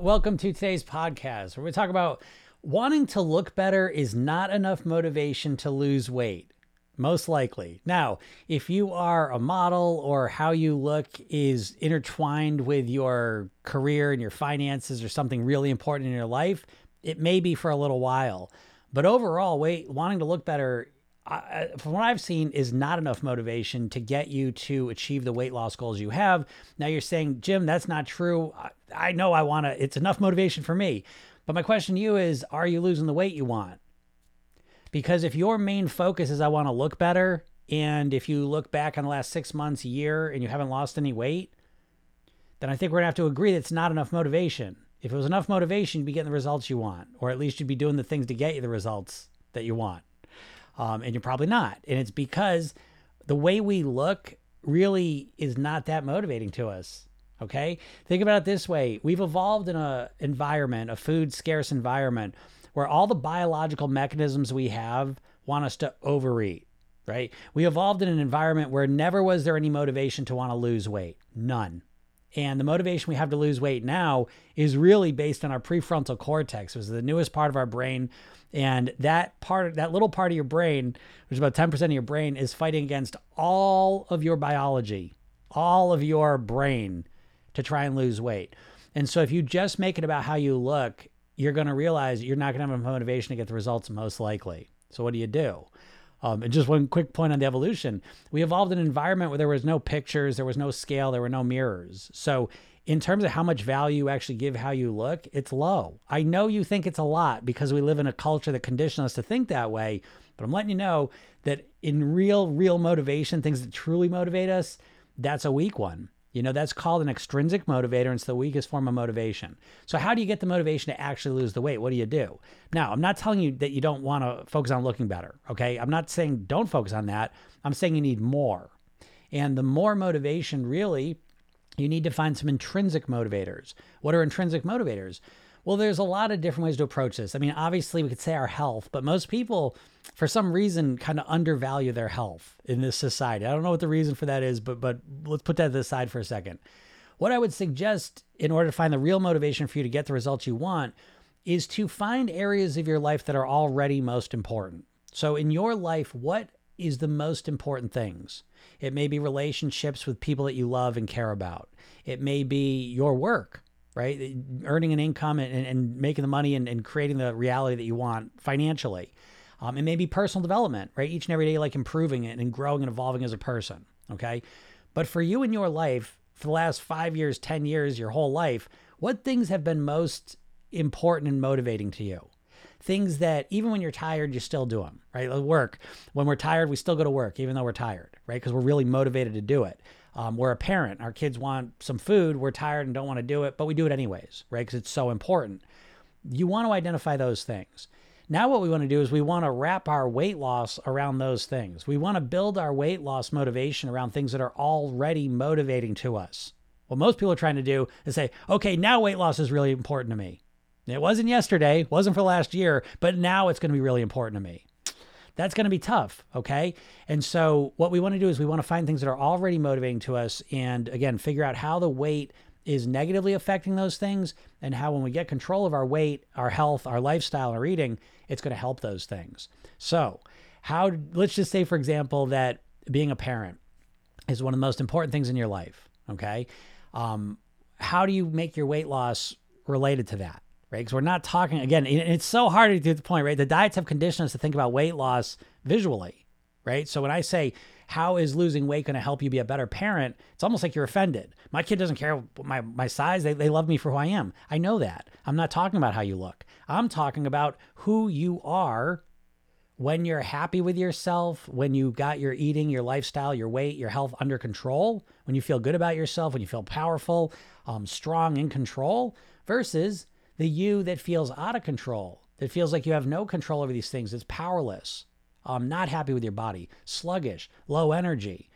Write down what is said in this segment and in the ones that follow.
Welcome to today's podcast, where we talk about wanting to look better is not enough motivation to lose weight, most likely. Now, if you are a model or how you look is intertwined with your career and your finances or something really important in your life, it may be for a little while. But overall, wanting to look better, from what I've seen, is not enough motivation to get you to achieve the weight loss goals you have. Now you're saying, Jim, that's not true. I know I want to, it's enough motivation for me. But my question to you is, are you losing the weight you want? Because if your main focus is I want to look better, and if you look back on the last 6 months, year, and you haven't lost any weight, then I think we're gonna have to agree that it's not enough motivation. If it was enough motivation, you'd be getting the results you want, or at least you'd be doing the things to get you the results that you want. And you're probably not. And it's because the way we look really is not that motivating to us. Okay? Think about it this way. We've evolved in a food scarce environment, where all the biological mechanisms we have want us to overeat, right? We evolved in an environment where never was there any motivation to want to lose weight, none. And the motivation we have to lose weight now is really based on our prefrontal cortex, which is the newest part of our brain. And that little part of your brain, which is about 10% of your brain, is fighting against all of your biology, all of your brain, to try and lose weight. And so if you just make it about how you look, you're going to realize you're not going to have enough motivation to get the results, most likely. So what do? And just one quick point on the evolution. We evolved in an environment where there was no pictures, there was no scale, there were no mirrors. So in terms of how much value you actually give how you look, it's low. I know you think it's a lot because we live in a culture that conditioned us to think that way. But I'm letting you know that in real motivation, things that truly motivate us, that's a weak one. You know, that's called an extrinsic motivator, and it's the weakest form of motivation. So how do you get the motivation to actually lose the weight? What do you do? Now, I'm not telling you that you don't want to focus on looking better, okay? I'm not saying don't focus on that. I'm saying you need more. And the more motivation, really, you need to find some intrinsic motivators. What are intrinsic motivators? Well, there's a lot of different ways to approach this. I mean, obviously, we could say our health, but most people, for some reason, kind of undervalue their health in this society. I don't know what the reason for that is, but let's put that to the side for a second. What I would suggest in order to find the real motivation for you to get the results you want is to find areas of your life that are already most important. So in your life, what is the most important things? It may be relationships with people that you love and care about. It may be your work, right? Earning an income and making the money and creating the reality that you want financially. And maybe personal development, right? Each and every day, like improving it and growing and evolving as a person, okay? But for you in your life, for the last 5 years, 10 years, your whole life, what things have been most important and motivating to you? Things that even when you're tired, you still do them, right? Like work. When we're tired, we still go to work, even though we're tired, right? Because we're really motivated to do it. We're a parent. Our kids want some food. We're tired and don't want to do it, but we do it anyways, right? Because it's so important. You want to identify those things. Now what we want to do is we want to wrap our weight loss around those things. We want to build our weight loss motivation around things that are already motivating to us. What most people are trying to do is say, okay, now weight loss is really important to me. It wasn't yesterday, wasn't for last year, but now it's going to be really important to me. That's going to be tough, okay? And so what we want to do is we want to find things that are already motivating to us and, again, figure out how the weight is negatively affecting those things and how when we get control of our weight, our health, our lifestyle, our eating, it's going to help those things. So let's just say, for example, that being a parent is one of the most important things in your life, okay? How do you make your weight loss related to that? Right? Because we're not talking, again, and it's so hard to get the point, right? The diets have conditioned us to think about weight loss visually, right? So when I say, how is losing weight going to help you be a better parent? It's almost like you're offended. My kid doesn't care my size. They love me for who I am. I know that. I'm not talking about how you look. I'm talking about who you are when you're happy with yourself, when you got your eating, your lifestyle, your weight, your health under control, when you feel good about yourself, when you feel powerful, strong, in control, versus the you that feels out of control, that feels like you have no control over these things, that's powerless, not happy with your body, sluggish, low energy,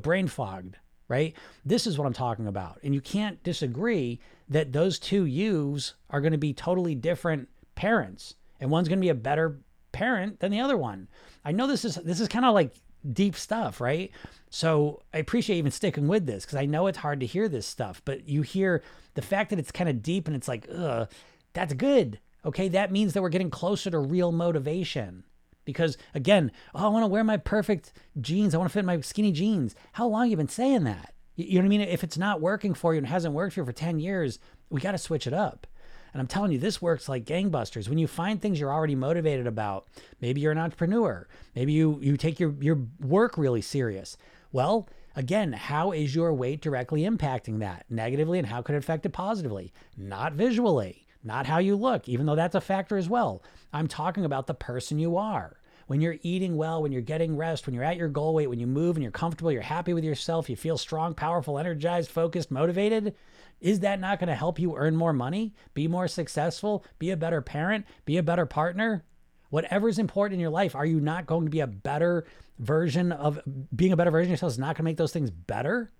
brain fogged, right? This is what I'm talking about. And you can't disagree that those two yous are going to be totally different parents. And one's going to be a better parent than the other one. I know this is kind of like deep stuff, right? So I appreciate even sticking with this, because I know it's hard to hear this stuff, but you hear the fact that it's kind of deep and it's like, ugh, that's good. Okay, that means that we're getting closer to real motivation. Because again, oh, I want to wear my perfect jeans. I want to fit my skinny jeans. How long have you been saying that? You know what I mean? If it's not working for you and hasn't worked for you for 10 years, we got to switch it up. And I'm telling you, this works like gangbusters. When you find things you're already motivated about, maybe you're an entrepreneur, maybe you take your work really serious. Well, again, how is your weight directly impacting that negatively, and how could it affect it positively? Not visually, not how you look, even though that's a factor as well. I'm talking about the person you are. When you're eating well, when you're getting rest, when you're at your goal weight, when you move and you're comfortable, you're happy with yourself, you feel strong, powerful, energized, focused, motivated, is that not going to help you earn more money, be more successful, be a better parent, be a better partner? Whatever's important in your life, are you not going to be a better version of being a better version of yourself is not going to make those things better?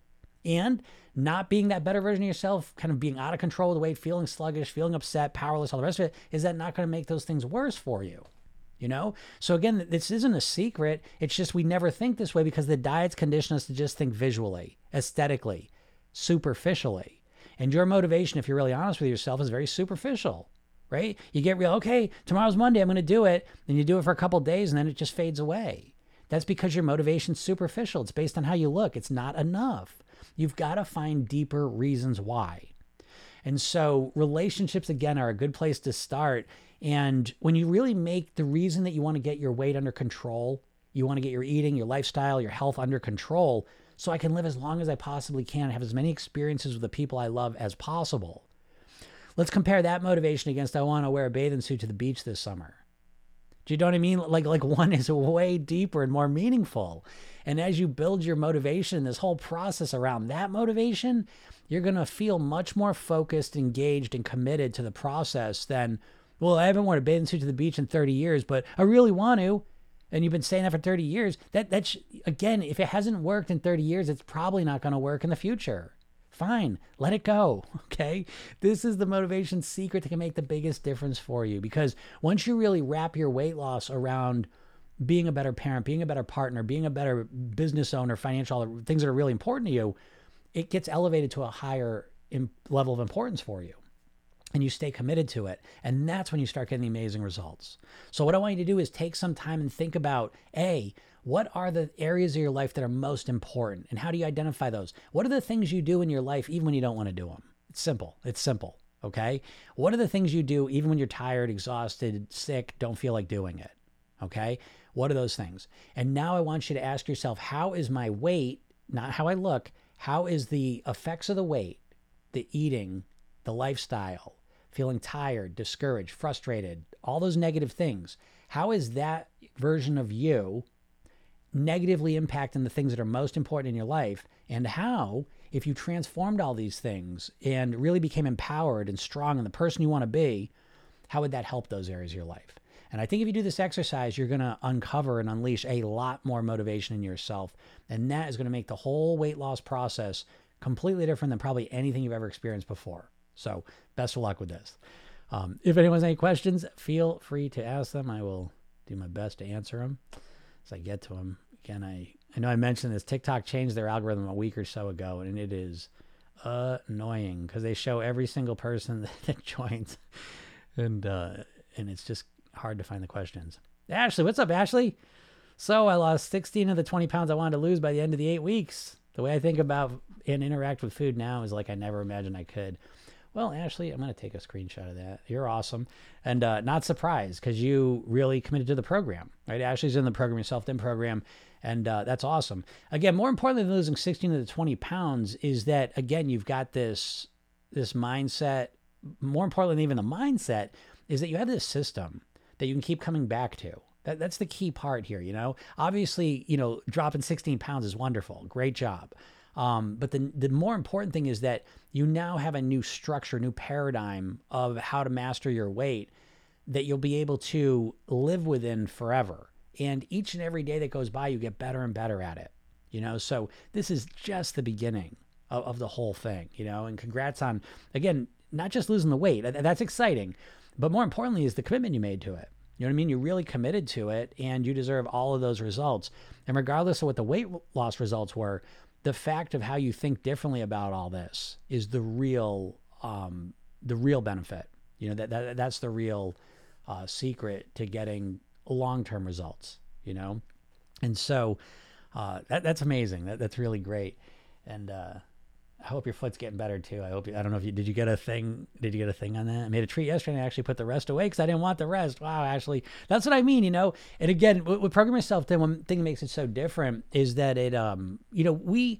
And not being that better version of yourself, kind of being out of control of the weight, feeling sluggish, feeling upset, powerless, all the rest of it, is that not going to make those things worse for you? You know? So again, this isn't a secret. It's just we never think this way because the diets condition us to just think visually, aesthetically, superficially. And your motivation, if you're really honest with yourself, is very superficial, right? You get real, okay, tomorrow's Monday, I'm going to do it. And you do it for a couple of days and then it just fades away. That's because your motivation's superficial. It's based on how you look. It's not enough. You've got to find deeper reasons why. And so relationships, again, are a good place to start. And when you really make the reason that you want to get your weight under control, you want to get your eating, your lifestyle, your health under control, so I can live as long as I possibly can and have as many experiences with the people I love as possible. Let's compare that motivation against I want to wear a bathing suit to the beach this summer. Do you know what I mean? Like one is way deeper and more meaningful. And as you build your motivation, this whole process around that motivation, you're going to feel much more focused, engaged, and committed to the process than, well, I haven't worn a bathing suit to the beach in 30 years, but I really want to. And you've been saying that for 30 years. That's again, if it hasn't worked in 30 years, it's probably not going to work in the future. Fine, let it go, okay? This is the motivation secret that can make the biggest difference for you, because once you really wrap your weight loss around being a better parent, being a better partner, being a better business owner, financial, things that are really important to you, it gets elevated to a higher level of importance for you. And you stay committed to it. And that's when you start getting the amazing results. So what I want you to do is take some time and think about, A, what are the areas of your life that are most important? And how do you identify those? What are the things you do in your life even when you don't want to do them? It's simple, okay? What are the things you do even when you're tired, exhausted, sick, don't feel like doing it, okay? What are those things? And now I want you to ask yourself, how is my weight, not how I look, how is the effects of the weight, the eating, the lifestyle, feeling tired, discouraged, frustrated, all those negative things. How is that version of you negatively impacting the things that are most important in your life? And how, if you transformed all these things and really became empowered and strong and the person you want to be, how would that help those areas of your life? And I think if you do this exercise, you're going to uncover and unleash a lot more motivation in yourself. And that is going to make the whole weight loss process completely different than probably anything you've ever experienced before. So best of luck with this. If anyone has any questions, feel free to ask them. I will do my best to answer them as I get to them. Again, I know I mentioned this. TikTok changed their algorithm a week or so ago, and it is annoying because they show every single person that joins, and it's just hard to find the questions. Ashley, what's up, Ashley? So I lost 16 of the 20 pounds I wanted to lose by the end of the 8 weeks. The way I think about and interact with food now is like I never imagined I could. Well, Ashley, I'm going to take a screenshot of that. You're awesome. And not surprised, because you really committed to the program, right? Ashley's in the Program Yourself Thin program, and that's awesome. Again, more importantly than losing 16 of the 20 pounds is that, again, you've got this mindset. More importantly than even the mindset is that you have this system that you can keep coming back to. That's the key part here, you know? Obviously, you know, dropping 16 pounds is wonderful. Great job. But the more important thing is that you now have a new structure, new paradigm of how to master your weight that you'll be able to live within forever. And each and every day that goes by, you get better and better at it, you know? So this is just the beginning of the whole thing, you know? And congrats on, again, not just losing the weight. That's exciting. But more importantly is the commitment you made to it. You know what I mean? You're really committed to it and you deserve all of those results. And regardless of what the weight loss results were, the fact of how you think differently about all this is the real benefit. You know, that's the real secret to getting long-term results, you know? And so that's amazing. That's really great. And I hope your foot's getting better too. I hope you, I don't know if you, did you get a thing on that? I made a treat yesterday and I actually put the rest away because I didn't want the rest. Wow, Ashley, that's what I mean, you know? And again, with Program Yourself Thin, one thing that makes it so different is that it, you know, we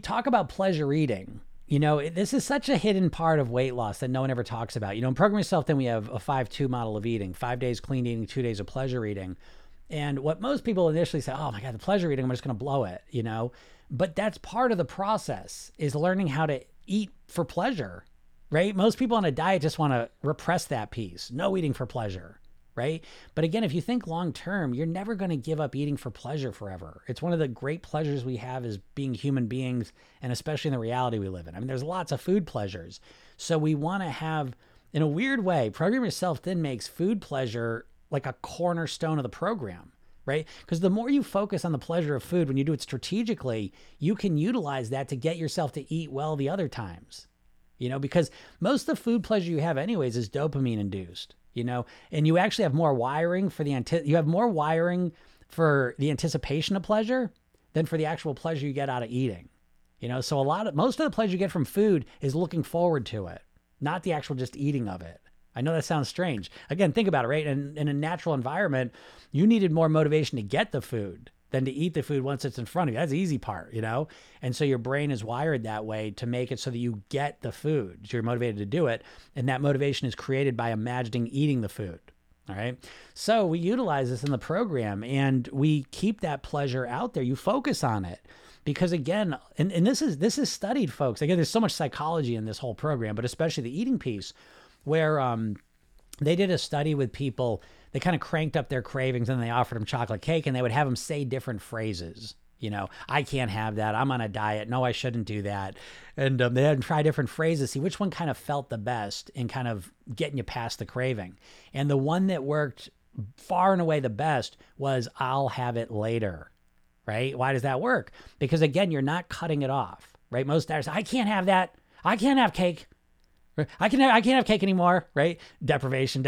talk about pleasure eating. You know, this is such a hidden part of weight loss that no one ever talks about. You know, in Program Yourself Thin, we have a 5-2 model of eating, 5 days clean eating, 2 days of pleasure eating. And what most people initially say, oh my God, the pleasure eating, I'm just going to blow it, you know? But that's part of the process is learning how to eat for pleasure, right? Most people on a diet just want to repress that piece. No eating for pleasure, right? But again, if you think long-term, you're never going to give up eating for pleasure forever. It's one of the great pleasures we have as being human beings, and especially in the reality we live in. I mean, there's lots of food pleasures. So we want to have, in a weird way, Program Yourself Thin makes food pleasure like a cornerstone of the program, right? Because the more you focus on the pleasure of food, when you do it strategically, you can utilize that to get yourself to eat well the other times, you know, because most of the food pleasure you have anyways is dopamine induced, you know, and you actually have more wiring for the anticipation of pleasure than for the actual pleasure you get out of eating, you know? So most of the pleasure you get from food is looking forward to it, not the actual just eating of it. I know that sounds strange. Again, think about it, right? In a natural environment, you needed more motivation to get the food than to eat the food once it's in front of you. That's the easy part, you know? And so your brain is wired that way to make it so that you get the food. So you're motivated to do it. And that motivation is created by imagining eating the food, all right? So we utilize this in the program and we keep that pleasure out there. You focus on it. Because again, and this is studied, folks. Again, there's so much psychology in this whole program, but especially the eating piece, where they did a study with people. They kind of cranked up their cravings and they offered them chocolate cake and they would have them say different phrases. You know, I can't have that. I'm on a diet. No, I shouldn't do that. And they had them try different phrases, see which one kind of felt the best in kind of getting you past the craving. And the one that worked far and away the best was, I'll have it later, right? Why does that work? Because again, you're not cutting it off, right? Most dieters say, I can't have that. I can't have cake. I can't have cake anymore, right? Deprivation.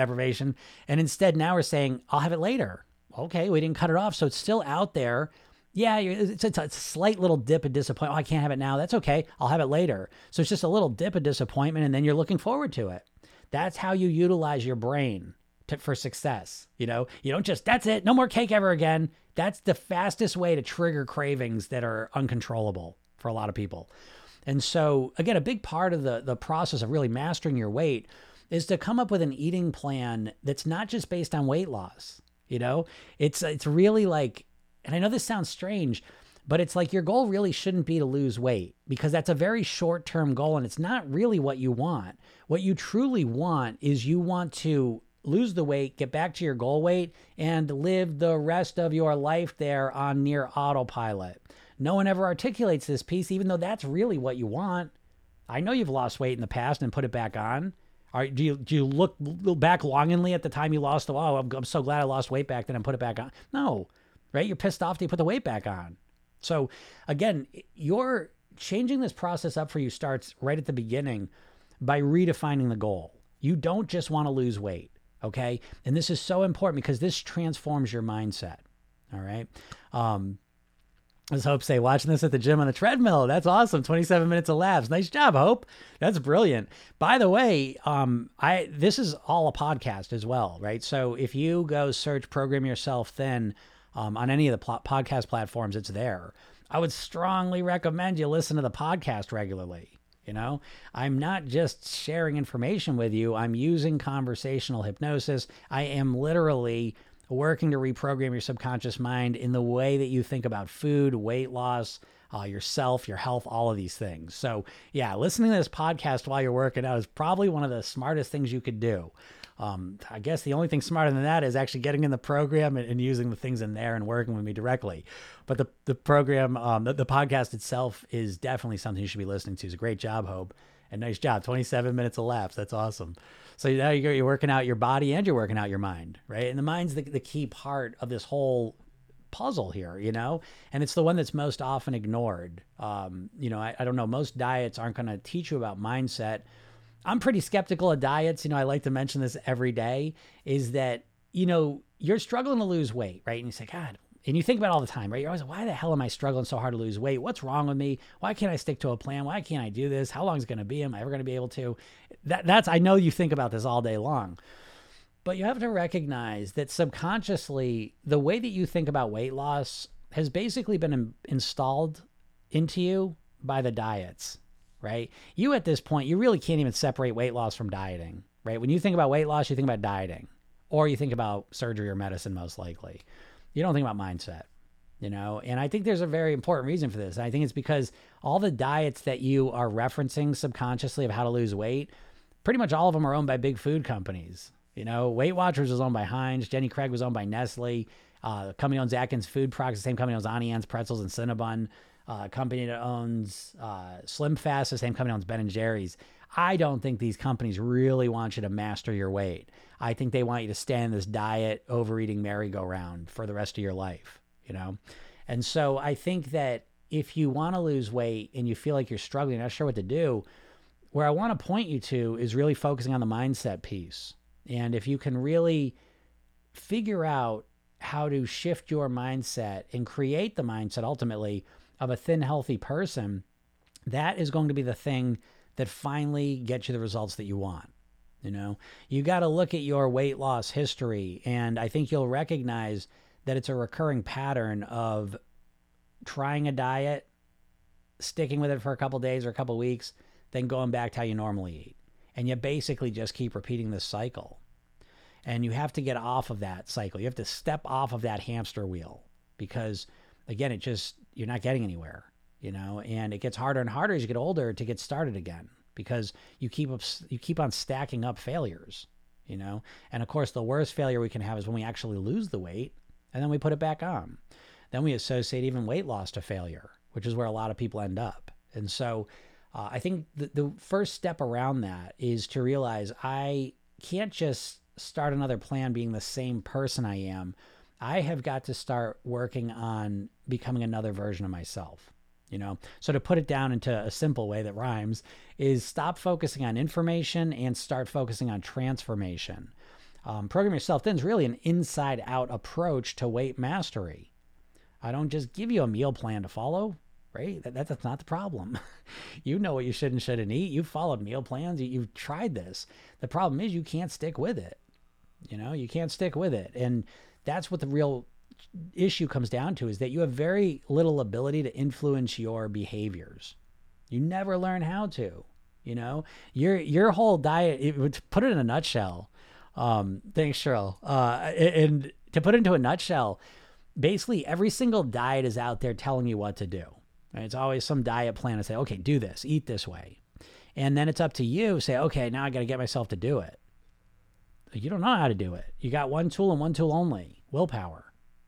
And instead now we're saying, I'll have it later. Okay, we didn't cut it off. So it's still out there. Yeah, it's a slight little dip of disappointment. Oh, I can't have it now. That's okay. I'll have it later. So it's just a little dip of disappointment and then you're looking forward to it. That's how you utilize your brain for success. You know, you don't just, that's it. No more cake ever again. That's the fastest way to trigger cravings that are uncontrollable for a lot of people. And so, again, a big part of the process of really mastering your weight is to come up with an eating plan that's not just based on weight loss. You know, it's really like, and I know this sounds strange, but it's like your goal really shouldn't be to lose weight because that's a very short-term goal and it's not really what you want. What you truly want is you want to lose the weight, get back to your goal weight, and live the rest of your life there on near autopilot. No one ever articulates this piece, even though that's really what you want. I know you've lost weight in the past and put it back on. Do you look back longingly at the time you lost the, oh, I'm so glad I lost weight back then and put it back on? No, right? You're pissed off that you put the weight back on. So again, you're changing this process up for you starts right at the beginning by redefining the goal. You don't just want to lose weight, okay? And this is so important because this transforms your mindset, all right? As Hope say, watching this at the gym on the treadmill. That's awesome. 27 minutes elapsed. Nice job, Hope. That's brilliant. By the way, this is all a podcast as well, right? So if you go search Program Yourself Thin on any of the podcast platforms, it's there. I would strongly recommend you listen to the podcast regularly. You know, I'm not just sharing information with you. I'm using conversational hypnosis. I am literally working to reprogram your subconscious mind in the way that you think about food, weight loss, yourself, your health, all of these things. So yeah, listening to this podcast while you're working out is probably one of the smartest things you could do. I guess the only thing smarter than that is actually getting in the program and using the things in there and working with me directly. But the program, the podcast itself is definitely something you should be listening to. It's a great job, Hope. And nice job. 27 minutes elapsed. That's awesome. So now you're working out your body and you're working out your mind, right? And the mind's the key part of this whole puzzle here, you know? And it's the one that's most often ignored. You know, I don't know. Most diets aren't going to teach you about mindset. I'm pretty skeptical of diets. You know, I like to mention this every day, is that, you know, you're struggling to lose weight, right? And you say, God, and you think about it all the time, right? You're always like, why the hell am I struggling so hard to lose weight? What's wrong with me? Why can't I stick to a plan? Why can't I do this? How long is it going to be? Am I ever going to be able to? That's, I know you think about this all day long, but you have to recognize that subconsciously, the way that you think about weight loss has basically been installed into you by the diets, right? You at this point, you really can't even separate weight loss from dieting, right? When you think about weight loss, you think about dieting, or you think about surgery or medicine most likely. You don't think about mindset, you know? And I think there's a very important reason for this. I think it's because all the diets that you are referencing subconsciously of how to lose weight, pretty much all of them are owned by big food companies. You know, Weight Watchers was owned by Heinz. Jenny Craig was owned by Nestle. The company owns Atkins food products. The same company owns Auntie Anne's pretzels and Cinnabon. Company that owns Slim Fast. The same company owns Ben & Jerry's. I don't think these companies really want you to master your weight. I think they want you to stay in this diet, overeating merry-go-round for the rest of your life, you know? And so I think that if you want to lose weight and you feel like you're struggling, not sure what to do, where I want to point you to is really focusing on the mindset piece. And if you can really figure out how to shift your mindset and create the mindset ultimately of a thin, healthy person, that is going to be the thing that finally gets you the results that you want. You know, you got to look at your weight loss history. And I think you'll recognize that it's a recurring pattern of trying a diet, sticking with it for a couple of days or a couple of weeks, then going back to how you normally eat. And you basically just keep repeating this cycle. And you have to get off of that cycle. You have to step off of that hamster wheel because, again, it just, you're not getting anywhere. You know, and it gets harder and harder as you get older to get started again because you keep on stacking up failures, you know. And of course, the worst failure we can have is when we actually lose the weight and then we put it back on. Then we associate even weight loss to failure, which is where a lot of people end up. And so I think the first step around that is to realize I can't just start another plan being the same person I am. I have got to start working on becoming another version of myself. You know, so to put it down into a simple way that rhymes is stop focusing on information and start focusing on transformation. Program Yourself Thin is really an inside out approach to weight mastery. I don't just give you a meal plan to follow, right? That's not the problem. You know what you should and shouldn't eat. You've followed meal plans. You've tried this. The problem is you can't stick with it. You know, you can't stick with it. And that's what the real issue comes down to is that you have very little ability to influence your behaviors. You never learn how to, you know, your whole diet, to put it in a nutshell, thanks Cheryl. And to put it into a nutshell, basically every single diet is out there telling you what to do. Right? It's always some diet plan to say, okay, do this, eat this way. And then it's up to you say, okay, now I got to get myself to do it. You don't know how to do it. You got one tool and one tool only, willpower.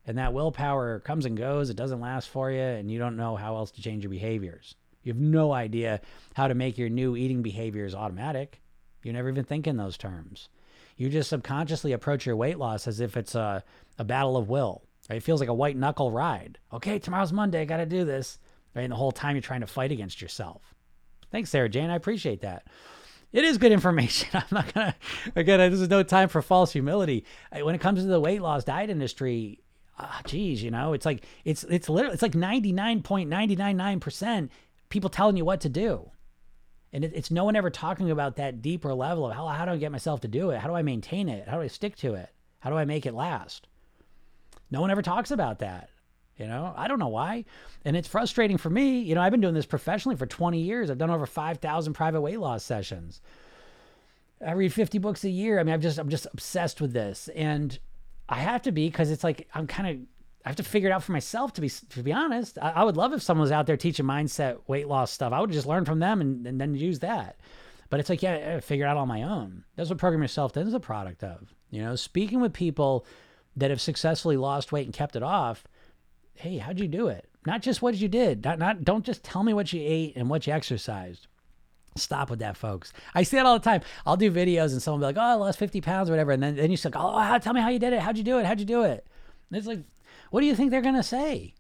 And that willpower comes and goes. It doesn't last for you. And you don't know how else to change your behaviors. You have no idea how to make your new eating behaviors automatic. You never even think in those terms. You just subconsciously approach your weight loss as if it's a battle of will. Right? It feels like a white knuckle ride. Okay, tomorrow's Monday. I got to do this. Right? And the whole time you're trying to fight against yourself. Thanks, Sarah Jane. I appreciate that. It is good information. I'm not going to, again, this is no time for false humility. When it comes to the weight loss diet industry, geez, you know, it's like, it's literally, it's like 99.999% people telling you what to do. And it's no one ever talking about that deeper level of how do I get myself to do it? How do I maintain it? How do I stick to it? How do I make it last? No one ever talks about that. You know, I don't know why. And it's frustrating for me. You know, I've been doing this professionally for 20 years. I've done over 5,000 private weight loss sessions. I read 50 books a year. I mean, I'm just obsessed with this. And I have to be, because it's like, I have to figure it out for myself, to be honest. I would love if someone was out there teaching mindset, weight loss stuff. I would just learn from them and then use that. But it's like, yeah, I figure it out on my own. That's what Program Yourself Thin is a product of, you know, speaking with people that have successfully lost weight and kept it off. Hey, how'd you do it? Not just what you did. Don't just tell me what you ate and what you exercised. Stop with that, folks. I see that all the time. I'll do videos and someone will be like, oh, I lost 50 pounds or whatever. And then you're like, oh, tell me how you did it. How'd you do it? How'd you do it? And it's like, what do you think they're going to say?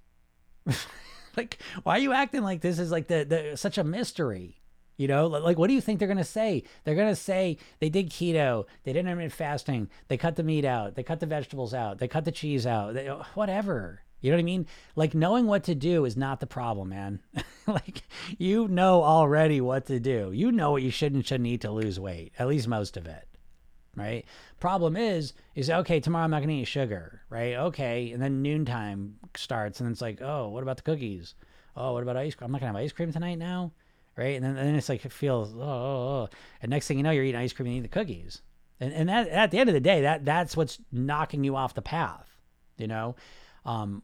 Like, why are you acting like this is like the such a mystery? You know, like, what do you think they're going to say? They're going to say they did keto. They did intermittent fasting. They cut the meat out. They cut the vegetables out. They cut the cheese out. Whatever. You know what I mean? Like, knowing what to do is not the problem, man. Like, you know already what to do. You know what you should and shouldn't eat to lose weight, at least most of it, right? Problem is okay, tomorrow I'm not going to eat sugar, right? Okay, and then noontime starts, and it's like, oh, what about the cookies? Oh, what about ice cream? I'm not going to have ice cream tonight now, right? And then it's like, it feels, oh. And next thing you know, you're eating ice cream and eating the cookies. And that, at the end of the day, that's what's knocking you off the path, you know?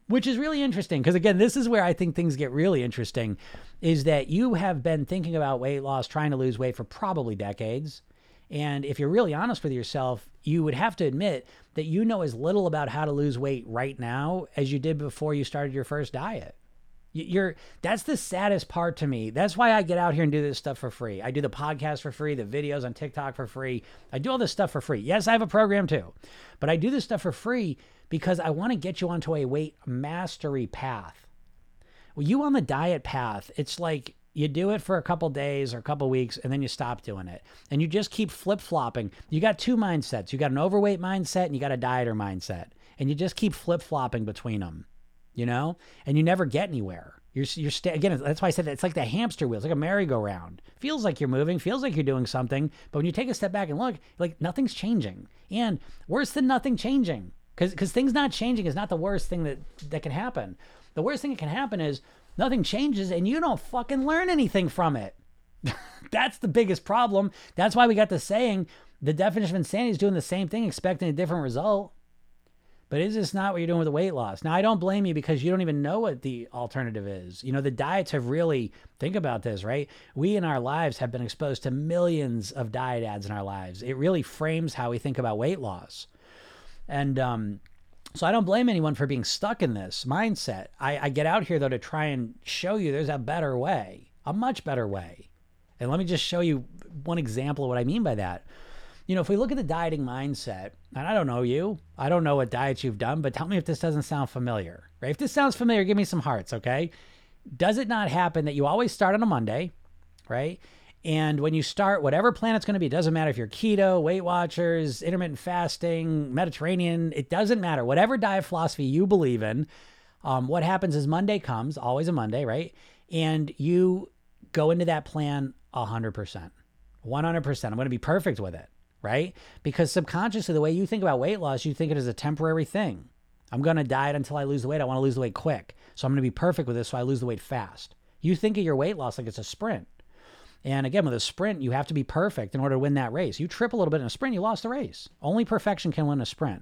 Which is really interesting, because again, this is where I think things get really interesting, is that you have been thinking about weight loss, trying to lose weight for probably decades. And if you're really honest with yourself, you would have to admit that you know as little about how to lose weight right now as you did before you started your first diet. That's the saddest part to me. That's why I get out here and do this stuff for free. I do the podcast for free, the videos on TikTok for free. I do all this stuff for free. Yes, I have a program too, but I do this stuff for free because I want to get you onto a weight mastery path. Well, you on the diet path, it's like you do it for a couple days or a couple weeks, and then you stop doing it. And you just keep flip-flopping. You got two mindsets. You got an overweight mindset and you got a dieter mindset. And you just keep flip-flopping between them. You know, and you never get anywhere. Again, that's why I said that. It's like the hamster wheel. It's like a merry-go-round. Feels like you're moving, feels like you're doing something, but when you take a step back and look, like, nothing's changing. And worse than nothing changing, because things not changing is not the worst thing that can happen. The worst thing that can happen is nothing changes and you don't fucking learn anything from it. That's the biggest problem. That's why we got the saying, the definition of insanity is doing the same thing, expecting a different result. But is this not what you're doing with the weight loss? Now, I don't blame you, because you don't even know what the alternative is. You know, the diets have really, think about this, right? We in our lives have been exposed to millions of diet ads in our lives. It really frames how we think about weight loss. And so I don't blame anyone for being stuck in this mindset. I get out here, though, to try and show you there's a better way, a much better way. And let me just show you one example of what I mean by that. You know, if we look at the dieting mindset, and I don't know you, I don't know what diets you've done, but tell me if this doesn't sound familiar, right? If this sounds familiar, give me some hearts, okay? Does it not happen that you always start on a Monday, right? And when you start, whatever plan it's going to be, it doesn't matter if you're keto, Weight Watchers, intermittent fasting, Mediterranean, it doesn't matter. Whatever diet philosophy you believe in, what happens is Monday comes, always a Monday, right? And you go into that plan 100%, 100%. I'm going to be perfect with it. Right? Because subconsciously, the way you think about weight loss, you think it is a temporary thing. I'm going to diet until I lose the weight. I want to lose the weight quick. So I'm going to be perfect with this, so I lose the weight fast. You think of your weight loss like it's a sprint. And again, with a sprint, you have to be perfect in order to win that race. You trip a little bit in a sprint, you lost the race. Only perfection can win a sprint.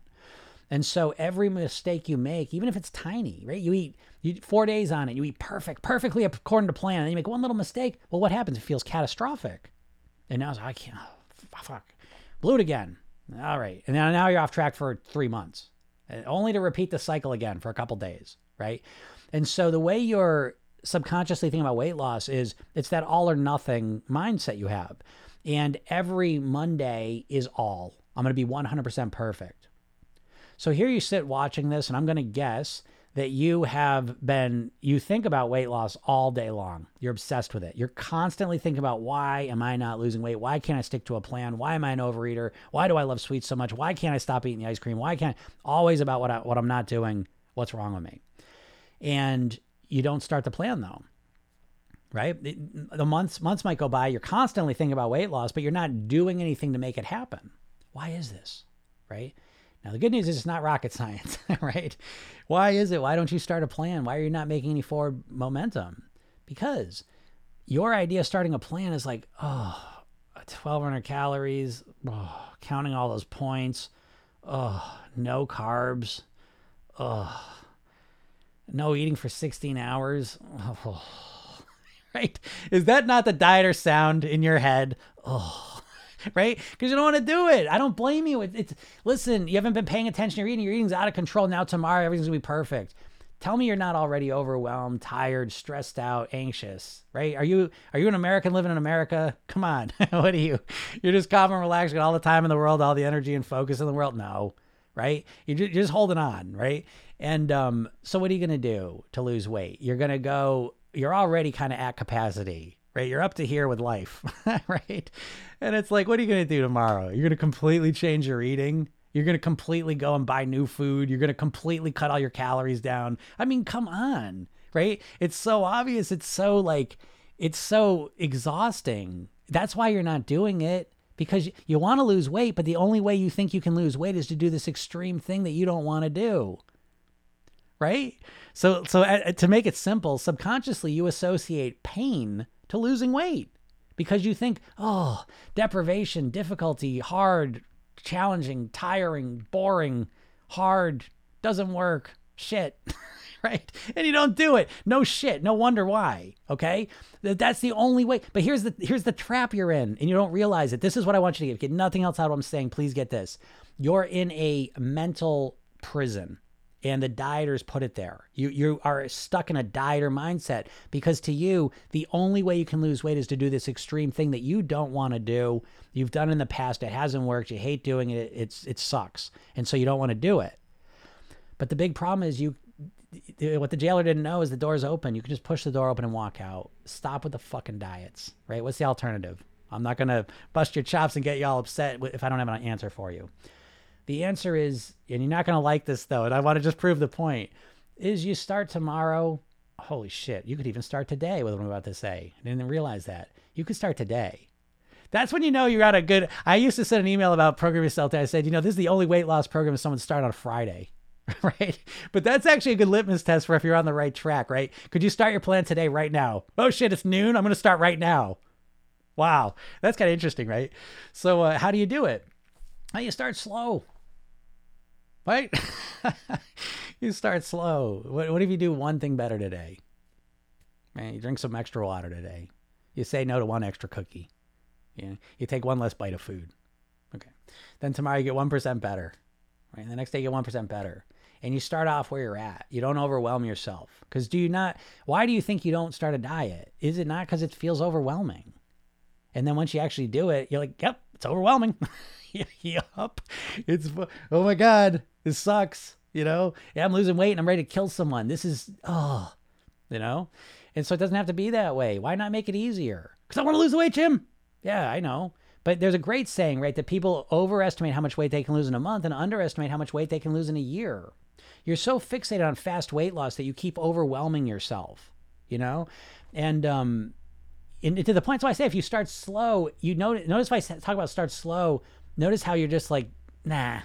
And so every mistake you make, even if it's tiny, right? You 4 days on it, you eat perfectly according to plan, and you make one little mistake. Well, what happens? It feels catastrophic. And now it's like, I can't, fuck. Blew it again. All right. And now you're off track for 3 months, only to repeat the cycle again for a couple days, right? And so the way you're subconsciously thinking about weight loss is it's that all or nothing mindset you have. And every Monday is all. I'm going to be 100% perfect. So here you sit watching this, and I'm going to guess that you think about weight loss all day long. You're obsessed with it. You're constantly thinking about, why am I not losing weight? Why can't I stick to a plan? Why am I an overeater? Why do I love sweets so much? Why can't I stop eating the ice cream? Why can't I? Always about what I'm not doing, what's wrong with me. And you don't start the plan though, right? The months might go by. You're constantly thinking about weight loss, but you're not doing anything to make it happen. Why is this, right? Now, the good news is it's not rocket science, right? Why is it? Why don't you start a plan? Why are you not making any forward momentum? Because your idea of starting a plan is like, 1,200 calories, counting all those points, no carbs, no eating for 16 hours, right? Is that not the dieter sound in your head? Right? Because you don't want to do it. I don't blame you. Listen, you haven't been paying attention to your eating. Your eating's out of control. Now tomorrow, everything's going to be perfect. Tell me you're not already overwhelmed, tired, stressed out, anxious, right? Are you an American living in America? Come on. What are you? You're just calm and relaxed, got all the time in the world, all the energy and focus in the world? No, right? You're just holding on, right? And so what are you going to do to lose weight? You're already kind of at capacity, right? You're up to here with life, right? And it's like, what are you going to do tomorrow? You're going to completely change your eating. You're going to completely go and buy new food. You're going to completely cut all your calories down. I mean, come on, right? It's so obvious. It's so exhausting. That's why you're not doing it, because you want to lose weight, but the only way you think you can lose weight is to do this extreme thing that you don't want to do, right? So to make it simple, subconsciously you associate pain to losing weight because you think, oh, deprivation, difficulty, hard, challenging, tiring, boring, hard, doesn't work, shit, right? And you don't do it. No shit. No wonder why. Okay. That's the only way. But here's the trap you're in, and you don't realize it. This is what I want you to get nothing else out of what I'm saying. Please get this. You're in a mental prison, and the dieters put it there. You are stuck in a dieter mindset because to you, the only way you can lose weight is to do this extreme thing that you don't want to do. You've done in the past. It hasn't worked. You hate doing it. It sucks. And so you don't want to do it. But the big problem is what the jailer didn't know is the door's open. You can just push the door open and walk out. Stop with the fucking diets, right? What's the alternative? I'm not going to bust your chops and get y'all upset if I don't have an answer for you. The answer is, and you're not going to like this though, and I want to just prove the point, is you start tomorrow. Holy shit, you could even start today with what I'm about to say. I didn't realize that. You could start today. That's when you know you're at a good... I used to send an email about Program Yourself Thin. I said, this is the only weight loss program someone started on Friday, right? But that's actually a good litmus test for if you're on the right track, right? Could you start your plan today right now? Oh shit, it's noon. I'm going to start right now. Wow. That's kind of interesting, right? So how do you do it? You start slow. Right? You start slow. What if you do one thing better today? Man, you drink some extra water today. You say no to one extra cookie. Yeah. You take one less bite of food. Okay. Then tomorrow you get 1% better. Right? And the next day you get 1% better. And you start off where you're at. You don't overwhelm yourself. Because why do you think you don't start a diet? Is it not because it feels overwhelming? And then once you actually do it, you're like, yep, it's overwhelming. Yup. It's, oh my God, this sucks. Yeah, I'm losing weight and I'm ready to kill someone. This is, and so it doesn't have to be that way. Why not make it easier? Because I want to lose the weight, Jim. Yeah, I know. But there's a great saying, right? That people overestimate how much weight they can lose in a month and underestimate how much weight they can lose in a year. You're so fixated on fast weight loss that you keep overwhelming yourself, and to the point, so I say, if you start slow, you notice if I talk about start slow, notice how you're just like, nah,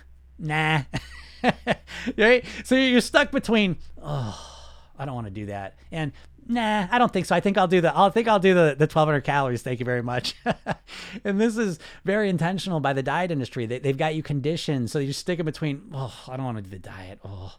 right? So you're stuck between, oh, I don't want to do that, and nah, I don't think so. I think I'll do the, I think I'll do the 1,200 calories. Thank you very much. And this is very intentional by the diet industry. They've got you conditioned, so you're sticking between, oh, I don't want to do the diet. Oh,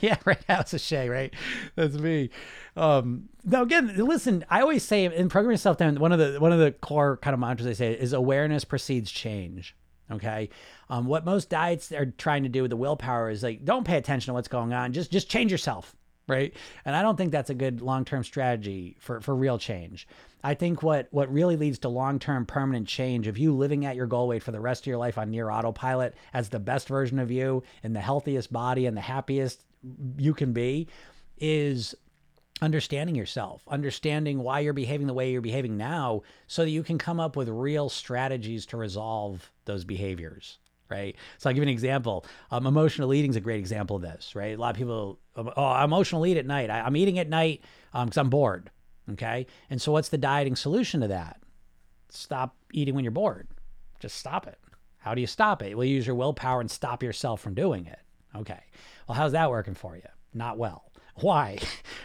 yeah, right now it's a Shay, right? That's me. Now again, listen, I always say in Program Yourself Thin, one of the core kind of mantras I say is awareness precedes change. Okay. What most diets are trying to do with the willpower is like, don't pay attention to what's going on. Just change yourself. Right. And I don't think that's a good long-term strategy for real change. I think what really leads to long-term permanent change, if you living at your goal weight for the rest of your life on near autopilot as the best version of you and the healthiest body and the happiest you can be, is understanding yourself, understanding why you're behaving the way you're behaving now, so that you can come up with real strategies to resolve those behaviors, right? So I'll give you an example. Emotional eating is a great example of this, right? A lot of people, I emotional eat at night. I'm eating at night because I'm bored, okay? And so what's the dieting solution to that? Stop eating when you're bored. Just stop it. How do you stop it? Well, you use your willpower and stop yourself from doing it. Okay. Well, how's that working for you? Not well. Why?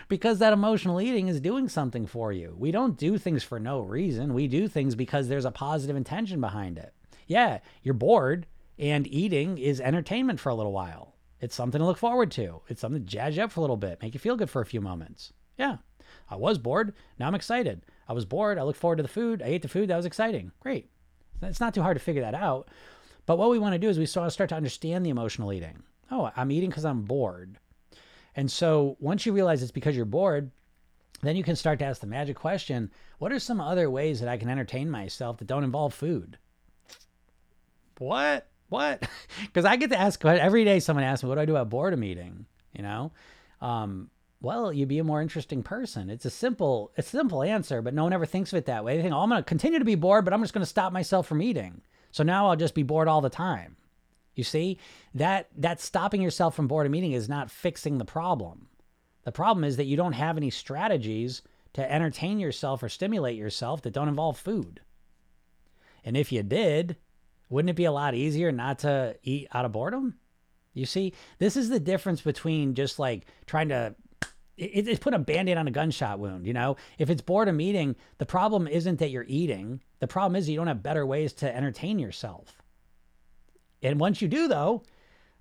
Because that emotional eating is doing something for you. We don't do things for no reason. We do things because there's a positive intention behind it. Yeah, you're bored, and eating is entertainment for a little while. It's something to look forward to. It's something to jazz you up for a little bit, make you feel good for a few moments. Yeah, I was bored. Now I'm excited. I was bored. I look forward to the food. I ate the food. That was exciting. Great. It's not too hard to figure that out. But what we want to do is we start to understand the emotional eating. Oh, I'm eating because I'm bored. And so once you realize it's because you're bored, then you can start to ask the magic question, what are some other ways that I can entertain myself that don't involve food? What? Because I get to ask every day. Someone asks me, what do I do at boredom eating? You know, well, you'd be a more interesting person. It's a simple answer, but no one ever thinks of it that way. They think, oh, I'm going to continue to be bored, but I'm just going to stop myself from eating. So now I'll just be bored all the time. You see, that stopping yourself from boredom eating is not fixing the problem. The problem is that you don't have any strategies to entertain yourself or stimulate yourself that don't involve food. And if you did, wouldn't it be a lot easier not to eat out of boredom? You see, this is the difference between just like trying to, it's put a Band-Aid on a gunshot wound, you know? If it's boredom eating, the problem isn't that you're eating. The problem is you don't have better ways to entertain yourself. And once you do, though,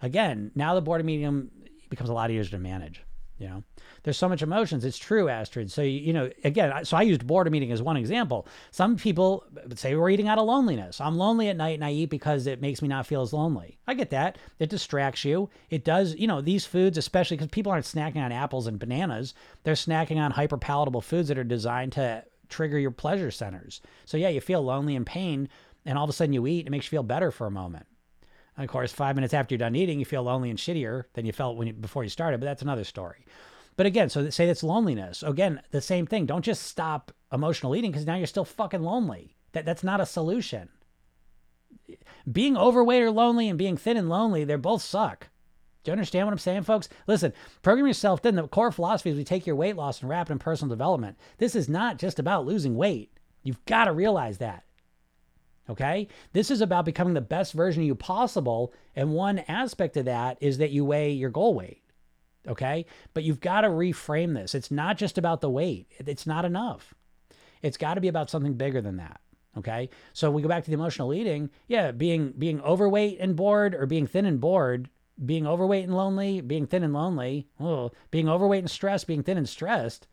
again, now the boredom eating becomes a lot easier to manage. You know, there's so much emotions. It's true, Astrid. So, you know, again, so I used boredom eating as one example. Some people would say we're eating out of loneliness. I'm lonely at night and I eat because it makes me not feel as lonely. I get that. It distracts you. It does, you know, these foods, especially because people aren't snacking on apples and bananas. They're snacking on hyper palatable foods that are designed to trigger your pleasure centers. So yeah, you feel lonely and pain and all of a sudden you eat and it makes you feel better for a moment. And of course, 5 minutes after you're done eating, you feel lonely and shittier than you felt before you started, but that's another story. But again, so say that's loneliness. Again, the same thing. Don't just stop emotional eating because now you're still fucking lonely. That's not a solution. Being overweight or lonely and being thin and lonely, they both suck. Do you understand what I'm saying, folks? Listen, Program Yourself Thin, the core philosophy is we take your weight loss and wrap it in personal development. This is not just about losing weight. You've got to realize that. Okay? This is about becoming the best version of you possible. And one aspect of that is that you weigh your goal weight. Okay? But you've got to reframe this. It's not just about the weight. It's not enough. It's got to be about something bigger than that. Okay? So we go back to the emotional eating. Yeah, being overweight and bored or being thin and bored, being overweight and lonely, being thin and lonely, being overweight and stressed, being thin and stressed.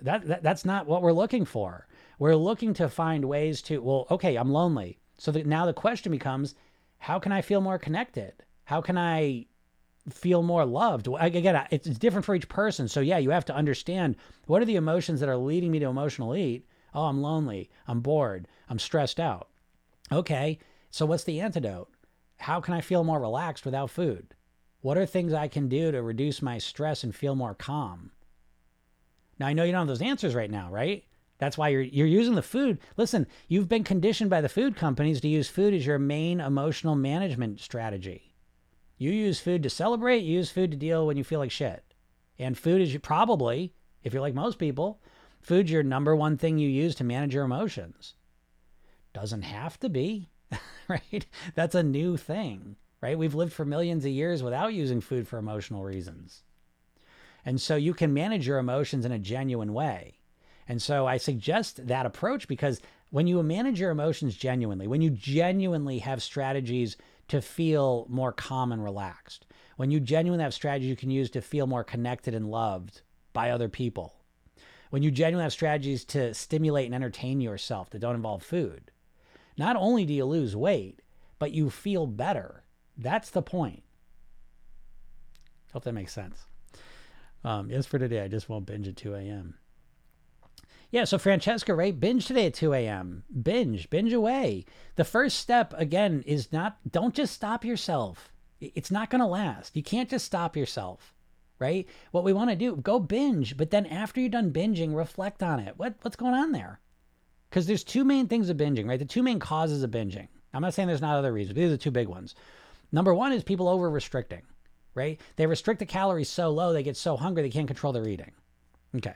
That's not what we're looking for. We're looking to find ways to, well, okay, I'm lonely. So now the question becomes, how can I feel more connected? How can I feel more loved? Again, it's different for each person. So yeah, you have to understand, what are the emotions that are leading me to emotional eat? Oh, I'm lonely. I'm bored. I'm stressed out. Okay, so what's the antidote? How can I feel more relaxed without food? What are things I can do to reduce my stress and feel more calm? Now, I know you don't have those answers right now, right? That's why you're using the food. Listen, you've been conditioned by the food companies to use food as your main emotional management strategy. You use food to celebrate, you use food to deal when you feel like shit. And food is probably, if you're like most people, food's your number one thing you use to manage your emotions. Doesn't have to be, right? That's a new thing, right? We've lived for millions of years without using food for emotional reasons. And so you can manage your emotions in a genuine way. And so I suggest that approach because when you manage your emotions genuinely, when you genuinely have strategies to feel more calm and relaxed, when you genuinely have strategies you can use to feel more connected and loved by other people, when you genuinely have strategies to stimulate and entertain yourself that don't involve food, not only do you lose weight, but you feel better. That's the point. Hope that makes sense. As for today, I just won't binge at 2 a.m. Yeah, so Francesca, right? Binge today at 2 a.m. Binge away. The first step, again, is don't just stop yourself. It's not going to last. You can't just stop yourself, right? What we want to do, go binge, but then after you're done binging, reflect on it. What's going on there? Because there's two main things of binging, right? The two main causes of binging. I'm not saying there's not other reasons, but these are the two big ones. Number one is people over-restricting, right? They restrict the calories so low, they get so hungry, they can't control their eating. Okay.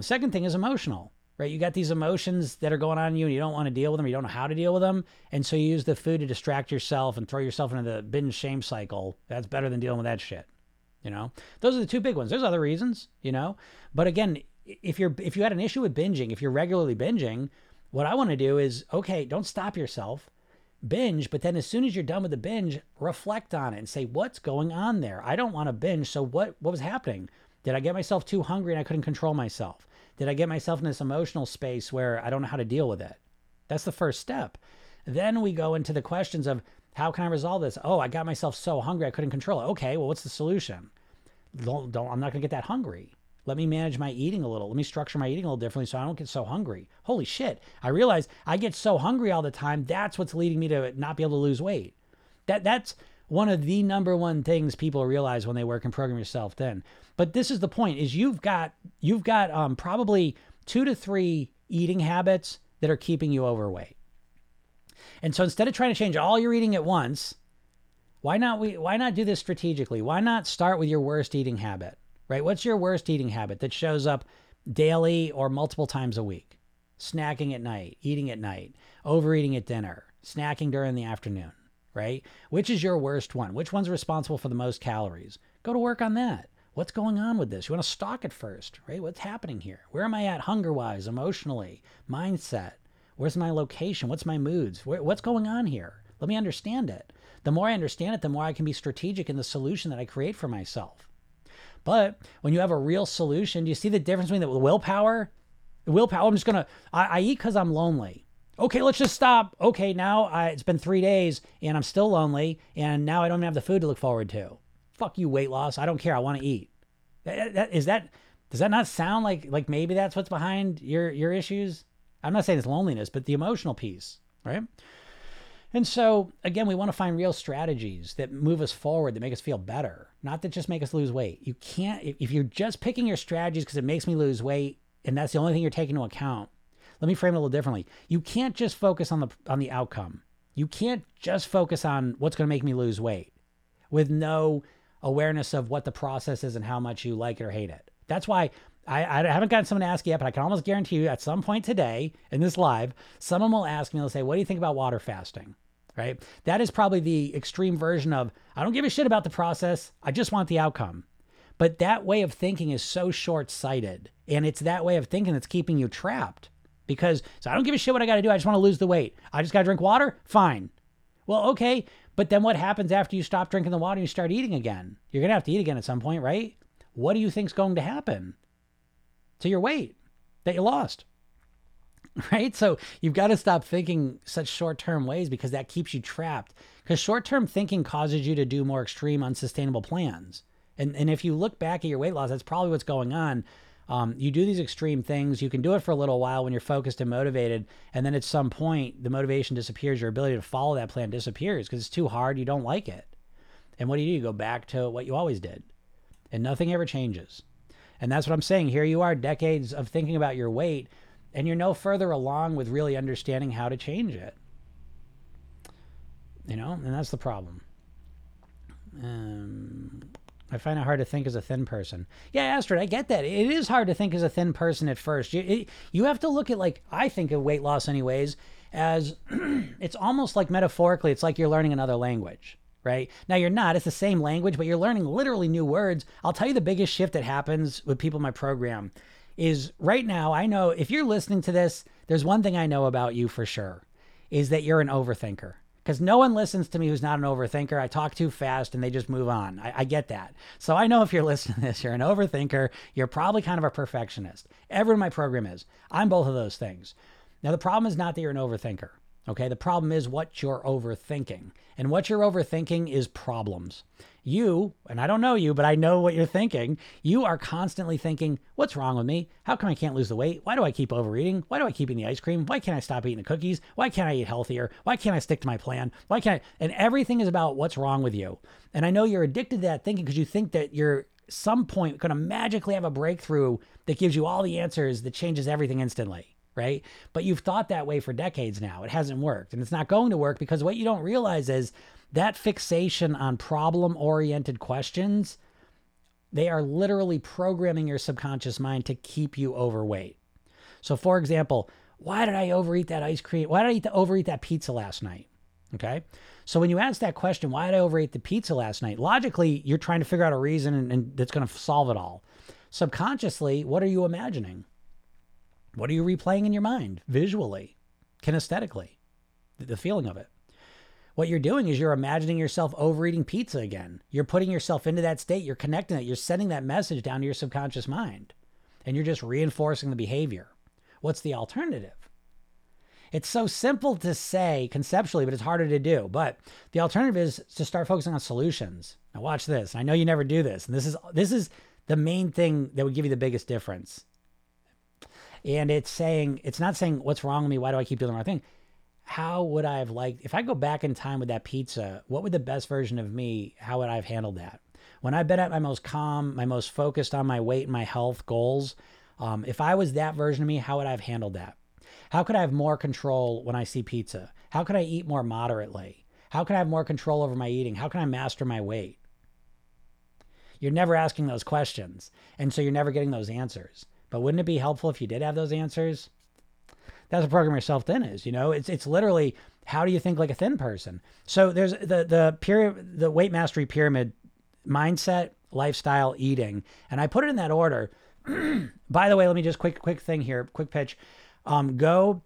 Second thing is emotional, right? You got these emotions that are going on in you and you don't want to deal with them. You don't know how to deal with them. And so you use the food to distract yourself and throw yourself into the binge shame cycle. That's better than dealing with that shit. You know, those are the two big ones. There's other reasons, you know, but again, if you had an issue with binging, if you're regularly binging, what I want to do is, okay, don't stop yourself, binge. But then as soon as you're done with the binge, reflect on it and say, what's going on there? I don't want to binge. So what was happening? Did I get myself too hungry and I couldn't control myself? Did I get myself in this emotional space where I don't know how to deal with it? That's the first step. Then we go into the questions of how can I resolve this? Oh, I got myself so hungry I couldn't control it. Okay, well, what's the solution? don't, I'm not gonna get that hungry. Let me manage my eating a little. Let me structure my eating a little differently so I don't get so hungry. Holy shit. I realize I get so hungry all the time. That's what's leading me to not be able to lose weight. That's one of the number one things people realize when they work and Program Yourself Thin. But this is the point, is you've got probably 2 to 3 eating habits that are keeping you overweight. And so instead of trying to change all your eating at once, why not do this strategically? Why not start with your worst eating habit? Right? What's your worst eating habit that shows up daily or multiple times a week? Snacking at night, eating at night, overeating at dinner, snacking during the afternoon, right? Which is your worst one? Which one's responsible for the most calories? Go to work on that. What's going on with this? You want to stalk it first, right? What's happening here? Where am I at hunger-wise, emotionally, mindset? Where's my location? What's my moods? What's going on here? Let me understand it. The more I understand it, the more I can be strategic in the solution that I create for myself. But when you have a real solution, do you see the difference between the willpower? The willpower, I'm just going to, I eat because I'm lonely. Okay, let's just stop. Okay, now it's been 3 days and I'm still lonely and now I don't even have the food to look forward to. Fuck you, weight loss. I don't care. I want to eat. Does that not sound like maybe that's what's behind your issues? I'm not saying it's loneliness, but the emotional piece, right? And so, again, we want to find real strategies that move us forward, that make us feel better, not that just make us lose weight. You can't, if you're just picking your strategies because it makes me lose weight, and that's the only thing you're taking into account, let me frame it a little differently. You can't just focus on the outcome. You can't just focus on what's going to make me lose weight with no awareness of what the process is and how much you like it or hate it. That's why I haven't gotten someone to ask yet, but I can almost guarantee you at some point today in this live, someone will ask me, they'll say, what do you think about water fasting? Right? That is probably the extreme version of, I don't give a shit about the process. I just want the outcome. But that way of thinking is so short-sighted. And it's that way of thinking that's keeping you trapped. Because, so I don't give a shit what I got to do. I just want to lose the weight. I just got to drink water? Fine. Well, okay. But then what happens after you stop drinking the water and you start eating again? You're going to have to eat again at some point, right? What do you think's going to happen to your weight that you lost? Right? So you've got to stop thinking such short-term ways because that keeps you trapped. Because short-term thinking causes you to do more extreme, unsustainable plans. And if you look back at your weight loss, that's probably what's going on. You do these extreme things. You can do it for a little while when you're focused and motivated. And then at some point, the motivation disappears. Your ability to follow that plan disappears because it's too hard. You don't like it. And what do? You go back to what you always did. And nothing ever changes. And that's what I'm saying. Here you are, decades of thinking about your weight, and you're no further along with really understanding how to change it. You know, and that's the problem. I find it hard to think as a thin person. Yeah, Astrid, I get that. It is hard to think as a thin person at first. You have to look at, like, I think of weight loss anyways, as it's almost like metaphorically, it's like you're learning another language, right? Now you're not, it's the same language, but you're learning literally new words. I'll tell you the biggest shift that happens with people in my program is right now, I know if you're listening to this, there's one thing I know about you for sure, is that you're an overthinker. Because no one listens to me who's not an overthinker. I talk too fast and they just move on. I get that. So I know if you're listening to this, you're an overthinker. You're probably kind of a perfectionist. Everyone in my program is. I'm both of those things. Now, the problem is not that you're an overthinker. Okay, the problem is what you're overthinking. And what you're overthinking is problems. You, and I don't know you, but I know what you're thinking. You are constantly thinking, what's wrong with me? How come I can't lose the weight? Why do I keep overeating? Why do I keep eating the ice cream? Why can't I stop eating the cookies? Why can't I eat healthier? Why can't I stick to my plan? Why can't I? And everything is about what's wrong with you. And I know you're addicted to that thinking because you think that you're at some point going to magically have a breakthrough that gives you all the answers that changes everything instantly. Right? But you've thought that way for decades now. It hasn't worked and it's not going to work because what you don't realize is that fixation on problem-oriented questions, they are literally programming your subconscious mind to keep you overweight. So for example, why did I overeat that ice cream? Why did I overeat that pizza last night? Okay. So when you ask that question, why did I overeat the pizza last night? Logically, you're trying to figure out a reason and that's going to solve it all. Subconsciously, what are you imagining? What are you replaying in your mind, visually, kinesthetically, the feeling of it? What you're doing is you're imagining yourself overeating pizza again. You're putting yourself into that state. You're connecting it. You're sending that message down to your subconscious mind, and you're just reinforcing the behavior. What's the alternative? It's so simple to say conceptually, but it's harder to do. But the alternative is to start focusing on solutions. Now watch this. I know you never do this. And this is the main thing that would give you the biggest difference. And it's not saying what's wrong with me? Why do I keep doing the wrong thing? How would I have liked, if I go back in time with that pizza, what would the best version of me, how would I have handled that? When I've been at my most calm, my most focused on my weight and my health goals, if I was that version of me, how would I have handled that? How could I have more control when I see pizza? How could I eat more moderately? How can I have more control over my eating? How can I master my weight? You're never asking those questions. And so you're never getting those answers. But wouldn't it be helpful if you did have those answers? That's what Program Yourself Thin is, you know? It's literally, how do you think like a thin person? So there's the weight mastery pyramid, mindset, lifestyle, eating. And I put it in that order. By the way, let me just quick thing here, quick pitch. Go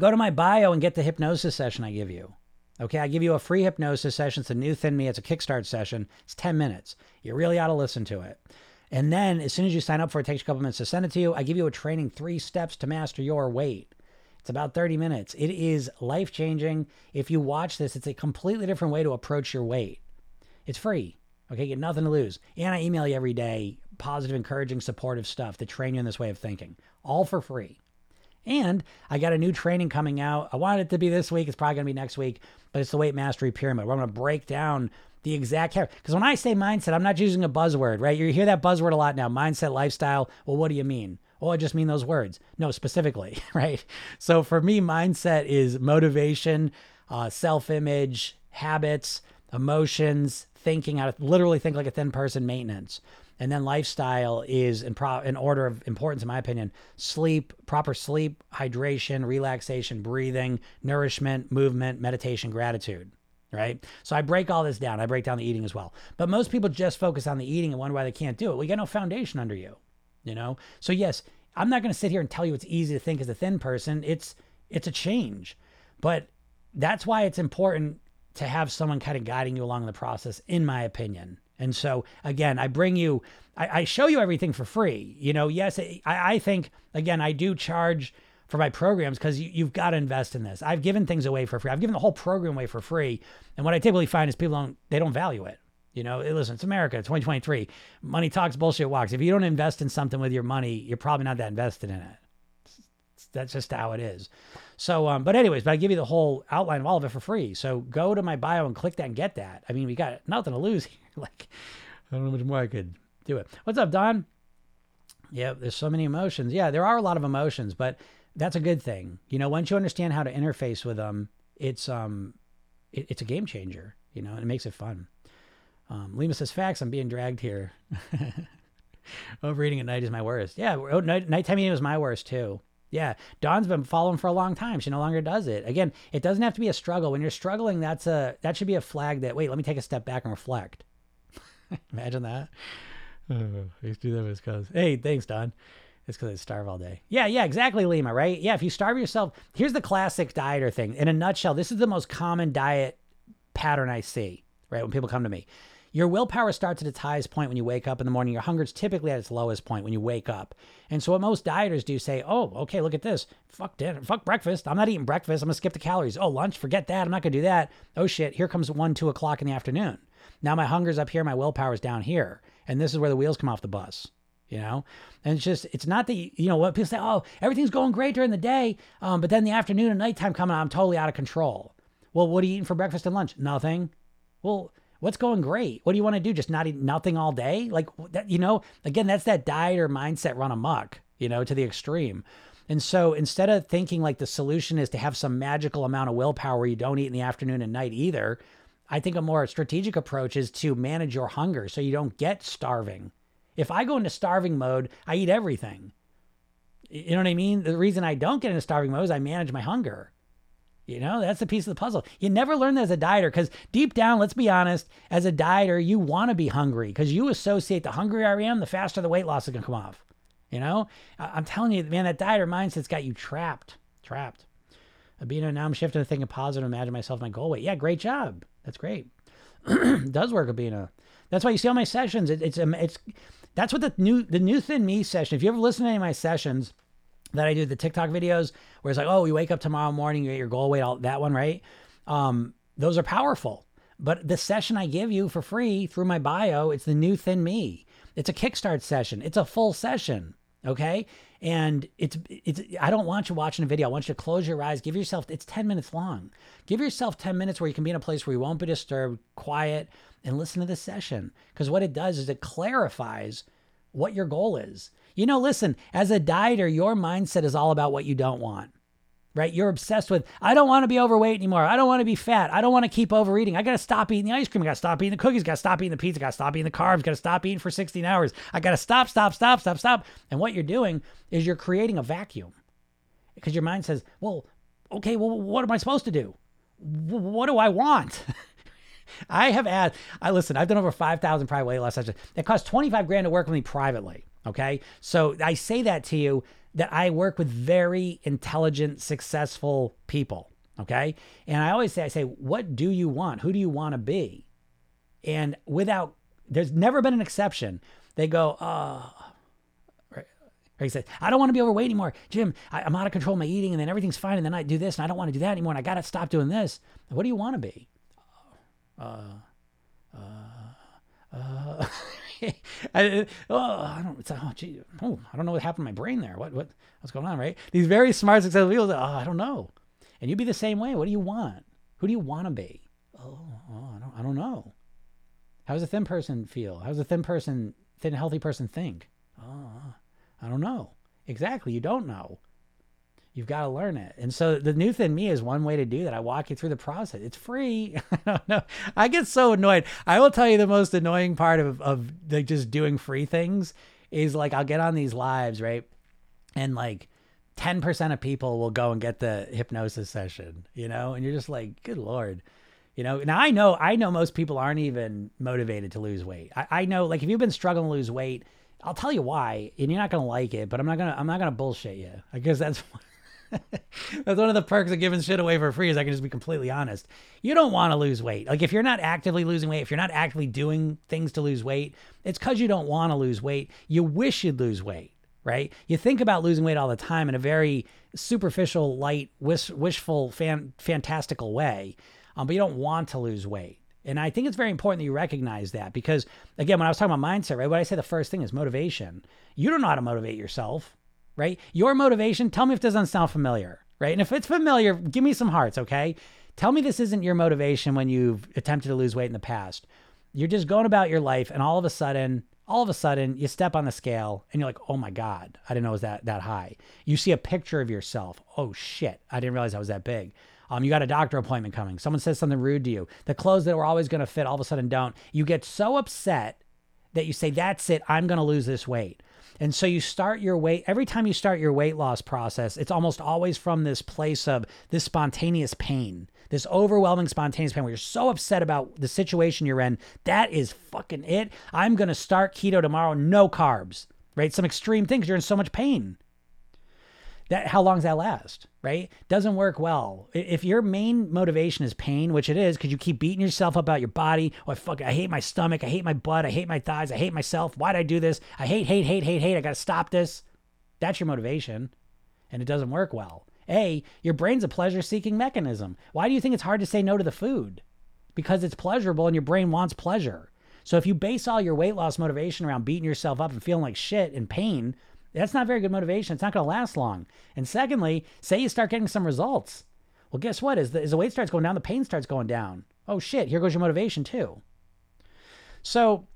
to my bio and get the hypnosis session I give you. Okay, I give you a free hypnosis session. It's a new Thin Me. It's a Kickstart session. It's 10 minutes. You really ought to listen to it. And then as soon as you sign up for it, it takes a couple minutes to send it to you. I give you a training, 3 steps to master your weight. It's about 30 minutes. It is life-changing. If you watch this, it's a completely different way to approach your weight. It's free. Okay, you get nothing to lose. And I email you every day, positive, encouraging, supportive stuff to train you in this way of thinking, all for free. And I got a new training coming out. I wanted it to be this week. It's probably going to be next week, but it's the Weight Mastery Pyramid, where I'm going to break down the exact, because when I say mindset, I'm not using a buzzword, right? You hear that buzzword a lot now, mindset, lifestyle. Well, what do you mean? Oh, I just mean those words. No, specifically, right? So for me, mindset is motivation, self-image, habits, emotions, thinking, how to literally think like a thin person, maintenance. And then lifestyle is in order of importance, in my opinion, sleep, proper sleep, hydration, relaxation, breathing, nourishment, movement, meditation, gratitude, right? So I break all this down. I break down the eating as well. But most people just focus on the eating and wonder why they can't do it. We got no foundation under you, you know? So yes, I'm not going to sit here and tell you it's easy to think as a thin person. It's a change. But that's why it's important to have someone kind of guiding you along the process, in my opinion. And so again, I show you everything for free. You know, yes, I think, again, I do charge for my programs because you've got to invest in this. I've given things away for free. I've given the whole program away for free. And what I typically find is people don't value it. You know, listen, it's America, 2023. Money talks, bullshit walks. If you don't invest in something with your money, you're probably not that invested in it. That's just how it is. So, but I give you the whole outline of all of it for free. So go to my bio and click that and get that. I mean, we got nothing to lose here. Like, I don't know how much more I could do it. What's up, Don? Yeah, there's so many emotions. Yeah, there are a lot of emotions, but that's a good thing. You know, once you understand how to interface with them, it's a game changer, you know, and it makes it fun. Lima says, facts, I'm being dragged here. Overeating at night is my worst. Yeah, nighttime eating was my worst too. Yeah, Dawn's been following for a long time. She no longer does it. Again, it doesn't have to be a struggle. When you're struggling, that should be a flag that, wait, let me take a step back and reflect. Imagine that. Oh, I used to do that with his cousin. Hey, thanks, Don. It's because I starve all day. Yeah, exactly, Lima, right? Yeah, if you starve yourself, here's the classic dieter thing. In a nutshell, this is the most common diet pattern I see, right, when people come to me. Your willpower starts at its highest point when you wake up in the morning. Your hunger's typically at its lowest point when you wake up. And so what most dieters do, say, oh, okay, look at this. Fuck dinner. Fuck breakfast. I'm not eating breakfast. I'm going to skip the calories. Oh, lunch. Forget that. I'm not going to do that. Oh, shit. Here comes 1, 2 o'clock in the afternoon. Now my hunger's up here. My willpower's down here. And this is where the wheels come off the bus, you know? And it's just, it's not that, you know what people say, oh, everything's going great during the day. But then the afternoon and nighttime coming, I'm totally out of control. Well, what are you eating for breakfast and lunch? Nothing. Well, what's going great? What do you want to do? Just not eat nothing all day? Like, that, you know, again, that's that diet or mindset run amok, you know, to the extreme. And so instead of thinking like the solution is to have some magical amount of willpower where you don't eat in the afternoon and night either, I think a more strategic approach is to manage your hunger so you don't get starving. If I go into starving mode, I eat everything. You know what I mean? The reason I don't get into starving mode is I manage my hunger. You know, that's the piece of the puzzle. You never learn that as a dieter because deep down, let's be honest, as a dieter, you want to be hungry because you associate the hungrier I am, the faster the weight loss is going to come off. You know, I'm telling you, man, that dieter mindset's got you trapped. Abino, now I'm shifting to thinking positive, imagine myself, my goal weight. Yeah, great job. That's great. Does work, Abino. That's why you see all my sessions. That's what the new Thin Me session, if you ever listen to any of my sessions, that I do the TikTok videos where it's like, oh, you wake up tomorrow morning, you get your goal weight, all that one, right? Those are powerful. But the session I give you for free through my bio, it's the new Thin Me. It's a kickstart session. It's a full session, okay? And it's I don't want you watching a video. I want you to close your eyes. Give yourself, it's 10 minutes long. Give yourself 10 minutes where you can be in a place where you won't be disturbed, quiet, and listen to the session. Because what it does is it clarifies what your goal is. You know, listen, as a dieter, your mindset is all about what you don't want, right? You're obsessed with, I don't want to be overweight anymore. I don't want to be fat. I don't want to keep overeating. I got to stop eating the ice cream. I got to stop eating the cookies. Got to stop eating the pizza. Got to stop eating the carbs. Got to stop eating for 16 hours. I got to stop. And what you're doing is you're creating a vacuum because your mind says, well, okay, well, what am I supposed to do? What do I want? I've done over 5,000 private weight loss sessions. It costs $25,000 to work with me privately. Okay. So I say that to you that I work with very intelligent, successful people. Okay. And I always say, what do you want? Who do you want to be? And there's never been an exception. They go, he said, I don't want to be overweight anymore. Jim, I'm out of control of my eating and then everything's fine. And then I do this and I don't want to do that anymore. And I got to stop doing this. What do you want to be? I don't know what happened to my brain there. What's going on, right? These very smart, successful people say, I don't know. And you'd be the same way. What do you want? Who do you want to be? I don't know. How does a thin person feel? How does a thin, healthy person think? I don't know. Exactly. You don't know. You've got to learn it. And so the new Thin Me is one way to do that. I walk you through the process. It's free. I don't know. I get so annoyed. I will tell you the most annoying part of like just doing free things is like I'll get on these lives, right? And like 10% of people will go and get the hypnosis session, you know? And you're just like, good Lord. You know, now I know most people aren't even motivated to lose weight. I know, like, if you've been struggling to lose weight, I'll tell you why, and you're not going to like it, but I'm not going to bullshit you. I guess that's that's one of the perks of giving shit away for free is I can just be completely honest. You don't want to lose weight. Like if you're not actively losing weight, if you're not actively doing things to lose weight, it's because you don't want to lose weight. You wish you'd lose weight, right? You think about losing weight all the time in a very superficial, light, wishful, fantastical way, but you don't want to lose weight. And I think it's very important that you recognize that because, again, when I was talking about mindset, right, what I say the first thing is motivation. You don't know how to motivate yourself. Right? Your motivation, tell me if it doesn't sound familiar, right? And if it's familiar, give me some hearts, okay? Tell me this isn't your motivation when you've attempted to lose weight in the past. You're just going about your life and all of a sudden you step on the scale and you're like, oh my God, I didn't know it was that high. You see a picture of yourself. Oh shit, I didn't realize I was that big. You got a doctor appointment coming. Someone says something rude to you. The clothes that were always going to fit all of a sudden don't. You get so upset that you say, that's it, I'm going to lose this weight. And so you start your weight, every time you start your weight loss process, it's almost always from this place of this spontaneous pain, this overwhelming spontaneous pain where you're so upset about the situation you're in. That is fucking it. I'm going to start keto tomorrow. No carbs, right? Some extreme thing because you're in so much pain. How long does that last, right? Doesn't work well. If your main motivation is pain, which it is, because you keep beating yourself up about your body. Oh, I hate my stomach. I hate my butt. I hate my thighs. I hate myself. Why did I do this? I hate. I got to stop this. That's your motivation. And it doesn't work well. A, your brain's a pleasure-seeking mechanism. Why do you think it's hard to say no to the food? Because it's pleasurable and your brain wants pleasure. So if you base all your weight loss motivation around beating yourself up and feeling like shit and pain, that's not very good motivation. It's not going to last long. And secondly, say you start getting some results. Well, guess what? As the weight starts going down, the pain starts going down. Oh shit, here goes your motivation too. So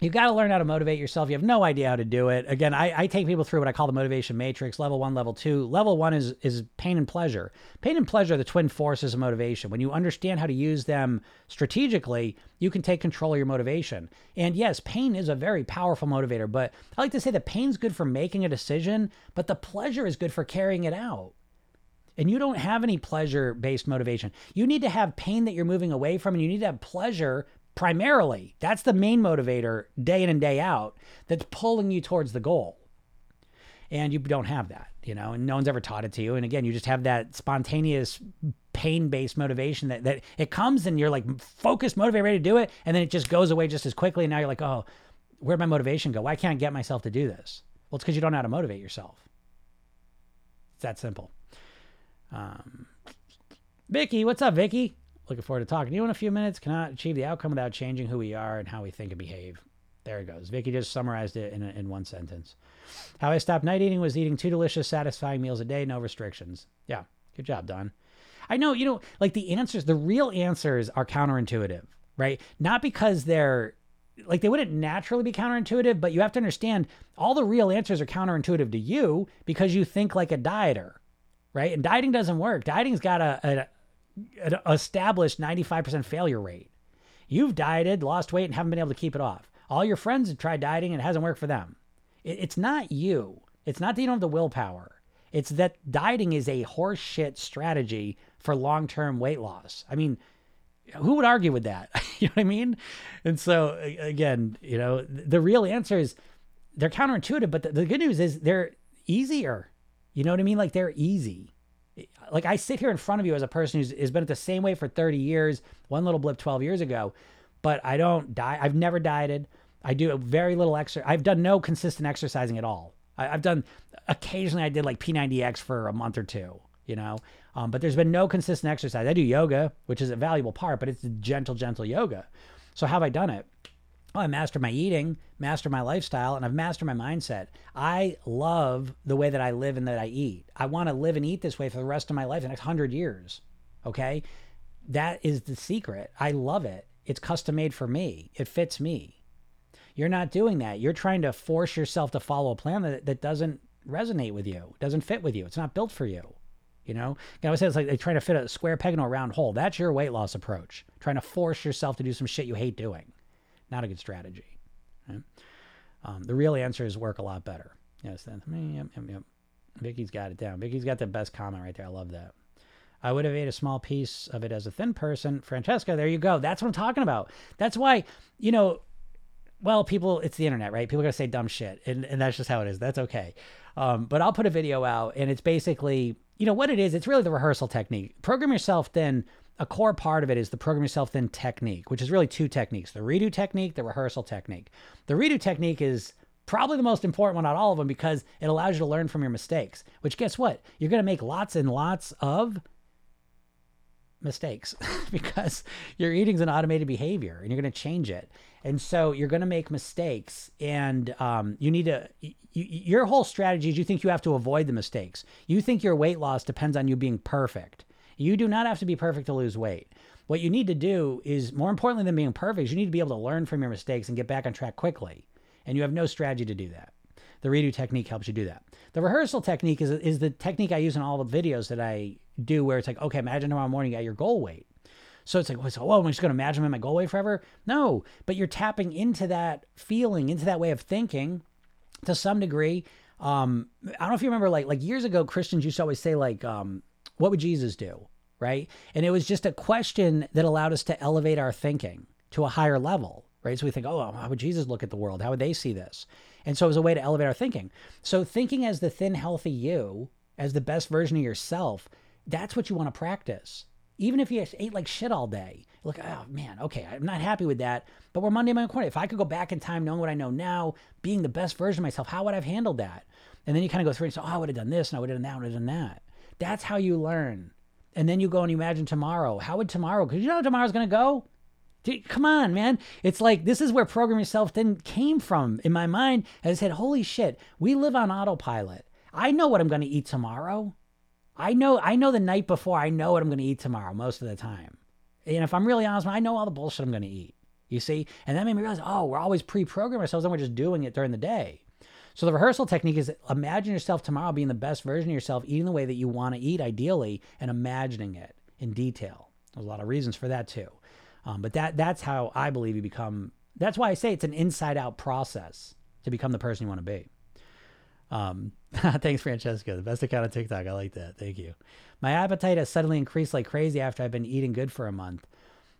you've got to learn how to motivate yourself. You have no idea how to do it. Again, I take people through what I call the motivation matrix, level one, level two. Level one is pain and pleasure. Pain and pleasure are the twin forces of motivation. When you understand how to use them strategically, you can take control of your motivation. And yes, pain is a very powerful motivator, but I like to say that pain's good for making a decision, but the pleasure is good for carrying it out. And you don't have any pleasure-based motivation. You need to have pain that you're moving away from, and you need to have pleasure primarily. That's the main motivator day in and day out that's pulling you towards the goal. And you don't have that, you know, and no one's ever taught it to you. And again, you just have that spontaneous pain-based motivation that it comes and you're like focused, motivated, ready to do it. And then it just goes away just as quickly. And now you're like, oh, where'd my motivation go? Why can't I get myself to do this? Well, it's because you don't know how to motivate yourself. that simple. Vicki, what's up, Vicki? Looking forward to talking to you in a few minutes. Cannot achieve the outcome without changing who we are and how we think and behave. There it goes. Vicki just summarized it in one sentence. How I stopped night eating was eating 2 delicious, satisfying meals a day, no restrictions. Yeah, good job, Don. I know, you know, like the answers, the real answers are counterintuitive, right? Not because they're, like they wouldn't naturally be counterintuitive, but you have to understand all the real answers are counterintuitive to you because you think like a dieter, right? And dieting doesn't work. Dieting's got an established 95% failure rate. You've dieted, lost weight, and haven't been able to keep it off. All your friends have tried dieting and it hasn't worked for them. It's not you. It's not that you don't have the willpower. It's that dieting is a horseshit strategy for long-term weight loss. I mean, who would argue with that? You know what I mean? And so again, you know, the real answer is they're counterintuitive, but the good news is they're easier. You know what I mean? Like they're easy. Like I sit here in front of you as a person who's has been at the same weight for 30 years, one little blip 12 years ago, but I don't die. I've never dieted. I do very little exercise. I've done no consistent exercising at all. I've done occasionally I did like P90X for a month or two, you know, but there's been no consistent exercise. I do yoga, which is a valuable part, but it's gentle yoga. So how have I done it? Oh, I mastered my eating, mastered my lifestyle, and I've mastered my mindset. I love the way that I live and that I eat. I want to live and eat this way for the rest of my life, the next 100 years. Okay. That is the secret. I love it. It's custom made for me. It fits me. You're not doing that. You're trying to force yourself to follow a plan that doesn't resonate with you, doesn't fit with you. It's not built for you. You know, I always say it's like they're trying to fit a square peg in a round hole. That's your weight loss approach. Trying to force yourself to do some shit you hate doing. Not a good strategy. Right? The real answer is work a lot better. Yes, that's me. Yep. Vicky's got it down. Vicky's got the best comment right there. I love that. I would have ate a small piece of it as a thin person. Francesca, there you go. That's what I'm talking about. That's why, you know, well, people, it's the internet, right? People are going to say dumb shit. And that's just how it is. That's okay. But I'll put a video out and it's basically, you know what it is? It's really the rehearsal technique. Program Yourself Thin. A core part of it is the Program Yourself Thin technique, which is really 2 techniques, the redo technique, the rehearsal technique. The redo technique is probably the most important one out of all of them because it allows you to learn from your mistakes, which guess what? You're going to make lots and lots of mistakes because your eating's an automated behavior and you're going to change it. And so you're going to make mistakes and you need to, your whole strategy is you think you have to avoid the mistakes. You think your weight loss depends on you being perfect. You do not have to be perfect to lose weight. What you need to do is, more importantly than being perfect, you need to be able to learn from your mistakes and get back on track quickly. And you have no strategy to do that. The redo technique helps you do that. The rehearsal technique is the technique I use in all the videos that I do where it's like, okay, imagine tomorrow morning you got your goal weight. So it's like, oh, I'm just going to imagine I'm at my goal weight forever? No, but you're tapping into that feeling, into that way of thinking to some degree. I don't know if you remember, like years ago, Christians used to always say like, what would Jesus do, right? And it was just a question that allowed us to elevate our thinking to a higher level, right? So we think, oh, how would Jesus look at the world? How would they see this? And so it was a way to elevate our thinking. So thinking as the thin, healthy you, as the best version of yourself, that's what you want to practice. Even if you ate like shit all day, look, oh man, okay, I'm not happy with that, but we're Monday, morning, quarter. If I could go back in time knowing what I know now, being the best version of myself, how would I have handled that? And then you kind of go through and say, oh, I would have done this and I would have done that, I would have done that. That's how you learn. And then you go and you imagine tomorrow. How would tomorrow, because you know how tomorrow's going to go? Dude, come on, man. It's like, this is where Program Yourself Thin came from in my mind. I said, holy shit, we live on autopilot. I know what I'm going to eat tomorrow. I know the night before I know what I'm going to eat tomorrow most of the time. And if I'm really honest, I know all the bullshit I'm going to eat, you see? And that made me realize, oh, we're always pre-programming ourselves and we're just doing it during the day. So the rehearsal technique is imagine yourself tomorrow being the best version of yourself, eating the way that you want to eat ideally, and imagining it in detail. There's a lot of reasons for that too. But that's how I believe you become, that's why I say it's an inside out process to become the person you want to be. Thanks, Francesca. The best account on TikTok. I like that. Thank you. My appetite has suddenly increased like crazy after I've been eating good for a month.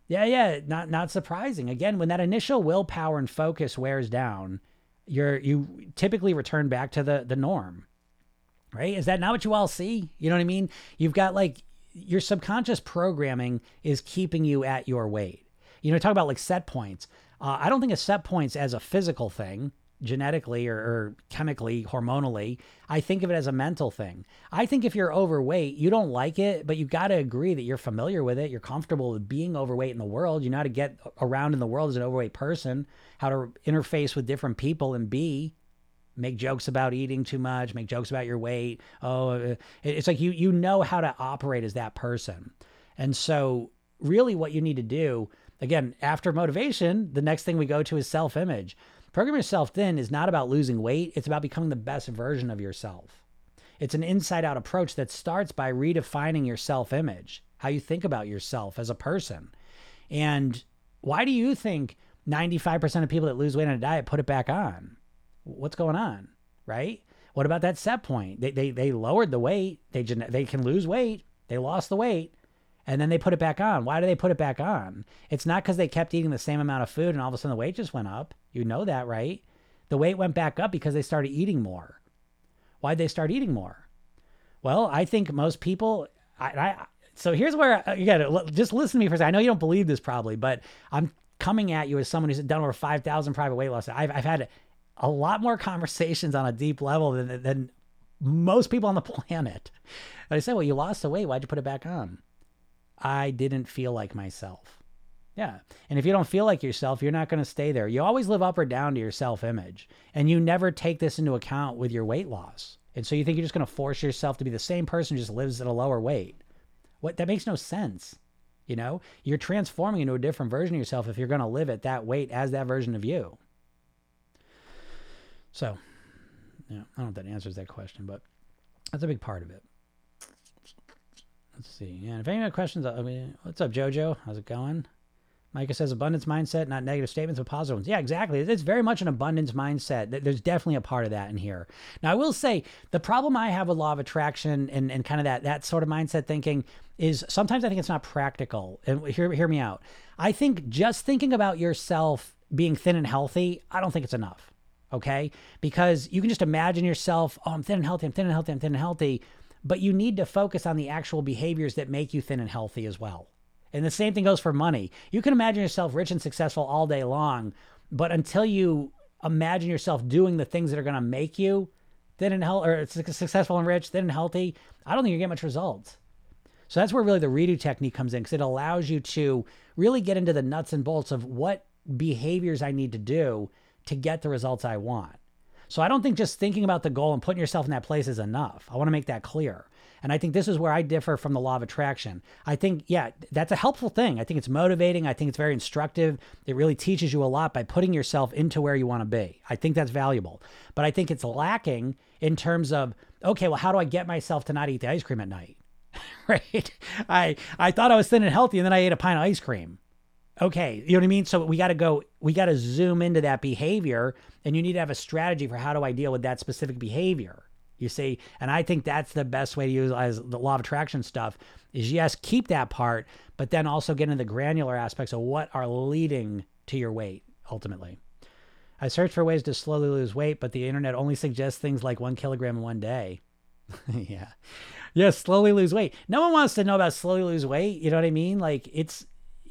Yeah. Not surprising. Again, when that initial willpower and focus wears down, you typically return back to the norm, right? Is that not what you all see? You know what I mean? You've got like your subconscious programming is keeping you at your weight. You know, talk about like set points. I don't think of set points as a physical thing. genetically or chemically, hormonally. I think of it as a mental thing. I think if you're overweight, you don't like it, but you've got to agree that you're familiar with it. You're comfortable with being overweight in the world. You know how to get around in the world as an overweight person, how to interface with different people and make jokes about eating too much, make jokes about your weight. Oh, it's like you know how to operate as that person. And so really what you need to do, again, after motivation, the next thing we go to is self-image. Program Yourself Thin is not about losing weight. It's about becoming the best version of yourself. It's an inside-out approach that starts by redefining your self-image, how you think about yourself as a person. And why do you think 95% of people that lose weight on a diet put it back on? What's going on, right? What about that set point? They lowered the weight. They can lose weight. They lost the weight, and then they put it back on. Why do they put it back on? It's not because they kept eating the same amount of food and all of a sudden the weight just went up. You know that, right? The weight went back up because they started eating more. Why'd they start eating more? Well, I think most people, so here's where you got to just listen to me for a second. I know you don't believe this probably, but I'm coming at you as someone who's done over 5,000 private weight loss. I've had a lot more conversations on a deep level than most people on the planet. And I said, well, you lost the weight. Why'd you put it back on? I didn't feel like myself. Yeah. And if you don't feel like yourself, you're not going to stay there. You always live up or down to your self-image, and you never take this into account with your weight loss. And so you think you're just going to force yourself to be the same person who just lives at a lower weight. What? That makes no sense. You know, you're transforming into a different version of yourself if you're going to live at that weight as that version of you. So, yeah, I don't know if that answers that question, but that's a big part of it. Let's see. Yeah, if anyone has questions, what's up, Jojo? How's it going? Micah says abundance mindset, not negative statements, but positive ones. Yeah, exactly. It's very much an abundance mindset. There's definitely a part of that in here. Now, I will say the problem I have with law of attraction and kind of that sort of mindset thinking is sometimes I think it's not practical. And hear me out. I think just thinking about yourself being thin and healthy, I don't think it's enough. Okay? Because you can just imagine yourself, oh, I'm thin and healthy, I'm thin and healthy, I'm thin and healthy. But you need to focus on the actual behaviors that make you thin and healthy as well. And the same thing goes for money. You can imagine yourself rich and successful all day long, but until you imagine yourself doing the things that are going to make you thin and healthy, or successful and rich, thin and healthy, I don't think you get much results. So that's where really the redo technique comes in, because it allows you to really get into the nuts and bolts of what behaviors I need to do to get the results I want. So I don't think just thinking about the goal and putting yourself in that place is enough. I want to make that clear. And I think this is where I differ from the law of attraction. I think, yeah, that's a helpful thing. I think it's motivating. I think it's very instructive. It really teaches you a lot by putting yourself into where you want to be. I think that's valuable. But I think it's lacking in terms of, okay, well, how do I get myself to not eat the ice cream at night? Right? I thought I was thin and healthy, and then I ate a pint of ice cream. Okay, you know what I mean? So we got to zoom into that behavior, and you need to have a strategy for how do I deal with that specific behavior, you see? And I think that's the best way to utilize the law of attraction stuff is, yes, keep that part, but then also get into the granular aspects of what are leading to your weight, ultimately. I searched for ways to slowly lose weight, but the internet only suggests things like 1 kilogram in one day. Yeah. Yes, slowly lose weight. No one wants to know about slowly lose weight, you know what I mean? Like it's...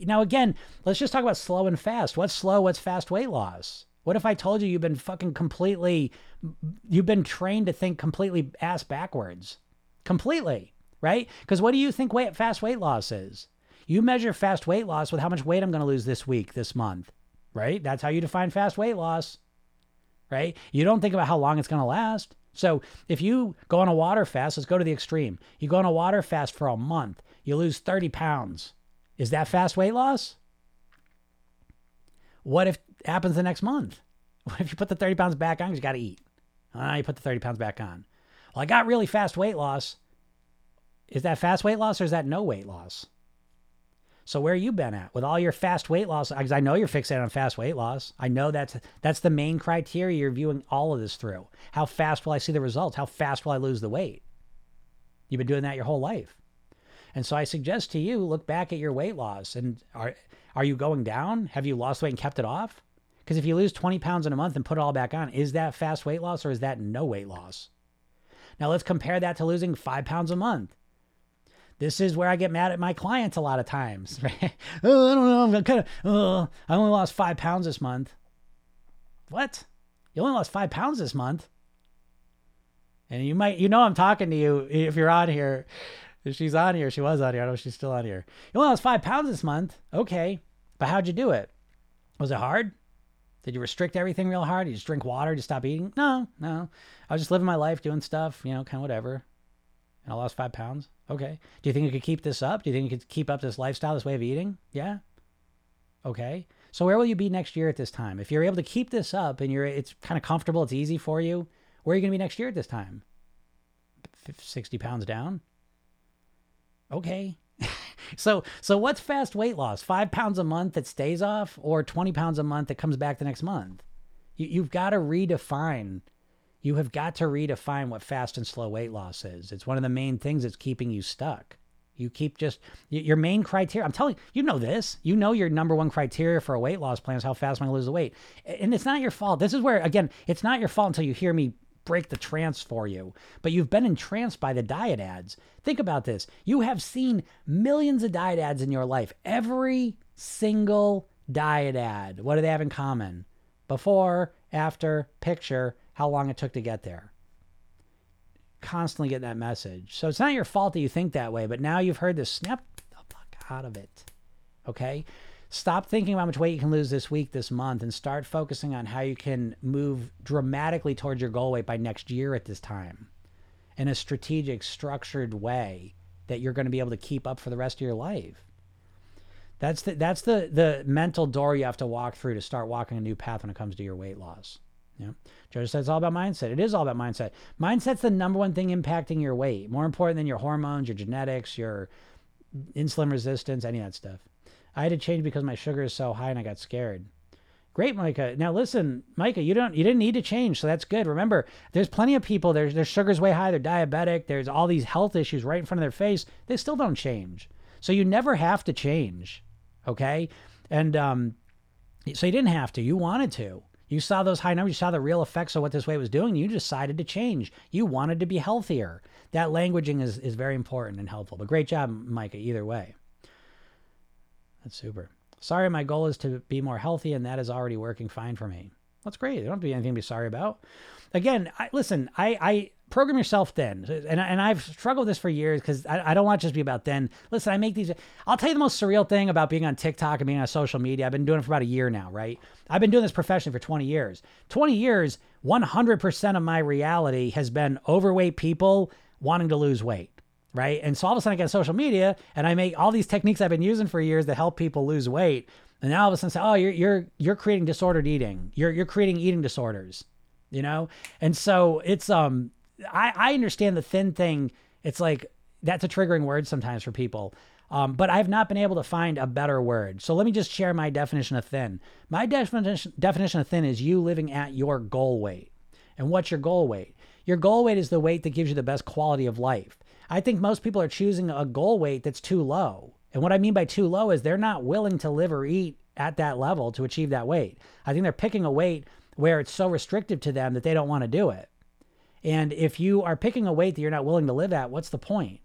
Now, again, let's just talk about slow and fast. What's slow? What's fast weight loss? What if I told you you've been trained to think completely ass backwards? Completely, right? Because what do you think fast weight loss is? You measure fast weight loss with how much weight I'm going to lose this week, this month, right? That's how you define fast weight loss, right? You don't think about how long it's going to last. So if you go on a water fast, let's go to the extreme. You go on a water fast for a month, you lose 30 pounds. Is that fast weight loss? What if it happens the next month? What if you put the 30 pounds back on because you got to eat? You put the 30 pounds back on. Well, I got really fast weight loss. Is that fast weight loss or is that no weight loss? So where you been at with all your fast weight loss? Because I know you're fixated on fast weight loss. I know that's the main criteria you're viewing all of this through. How fast will I see the results? How fast will I lose the weight? You've been doing that your whole life. And so I suggest to you, look back at your weight loss and are you going down? Have you lost weight and kept it off? Because if you lose 20 pounds in a month and put it all back on, is that fast weight loss or is that no weight loss? Now let's compare that to losing 5 pounds a month. This is where I get mad at my clients a lot of times. Right? I don't know. I only lost 5 pounds this month. What? you only lost 5 pounds this month. And you might, you know, I'm talking to you if you're on here. If she's on here, she was on here. I know she's still on here. You only lost 5 pounds this month. Okay. But how'd you do it? Was it hard? Did you restrict everything real hard? Did you just drink water? Did you stop eating? No. I was just living my life, doing stuff, you know, kind of whatever. And I lost 5 pounds. Okay. Do you think you could keep this up? Do you think you could keep up this lifestyle, this way of eating? Yeah. Okay. So where will you be next year at this time? If you're able to keep this up and it's kind of comfortable, it's easy for you, where are you going to be next year at this time? 60 pounds down? Okay. So what's fast weight loss? 5 pounds a month that stays off, or 20 pounds a month that comes back the next month? You've got to redefine. You have got to redefine what fast and slow weight loss is. It's one of the main things that's keeping you stuck. You keep just, your main criteria, I'm telling you, you know this, you know your number one criteria for a weight loss plan is how fast am I going to lose the weight. And it's not your fault. This is where, again, it's not your fault until you hear me break the trance for you. But you've been entranced by the diet ads. Think about this. You have seen millions of diet ads in your life. Every single diet ad. What do they have in common? Before, after, picture, how long it took to get there. Constantly get that message. So it's not your fault that you think that way, but now you've heard this, snap the fuck out of it. Okay? Stop thinking about how much weight you can lose this week, this month, and start focusing on how you can move dramatically towards your goal weight by next year at this time in a strategic, structured way that you're going to be able to keep up for the rest of your life. That's the mental door you have to walk through to start walking a new path when it comes to your weight loss. Yeah. Jojo said it's all about mindset. It is all about mindset. Mindset's the number one thing impacting your weight. More important than your hormones, your genetics, your insulin resistance, any of that stuff. I had to change because my sugar is so high and I got scared. Great, Micah. Now listen, Micah, you didn't need to change, so that's good. Remember, there's plenty of people, their sugar's way high, they're diabetic, there's all these health issues right in front of their face. They still don't change. So you never have to change, okay? And so you didn't have to. You wanted to. You saw those high numbers, you saw the real effects of what this weight was doing, you decided to change. You wanted to be healthier. That languaging is very important and helpful. But great job, Micah, either way. That's super. Sorry, my goal is to be more healthy, and that is already working fine for me. That's great. There don't have to be anything to be sorry about. Again, I program yourself thin. And I've struggled with this for years because I don't want it just to be about thin. Listen, I'll tell you the most surreal thing about being on TikTok and being on social media. I've been doing it for about a year now, right? I've been doing this professionally for 20 years. 100% of my reality has been overweight people wanting to lose weight, right? And so all of a sudden I get on social media and I make all these techniques I've been using for years that help people lose weight. And now all of a sudden say, oh, you're creating disordered eating. You're creating eating disorders, you know? And so it's, I understand the thin thing. It's like, that's a triggering word sometimes for people. But I've not been able to find a better word. So let me just share my definition of thin. My definition of thin is you living at your goal weight. And what's your goal weight? Your goal weight is the weight that gives you the best quality of life. I think most people are choosing a goal weight that's too low. And what I mean by too low is they're not willing to live or eat at that level to achieve that weight. I think they're picking a weight where it's so restrictive to them that they don't want to do it. And if you are picking a weight that you're not willing to live at, what's the point?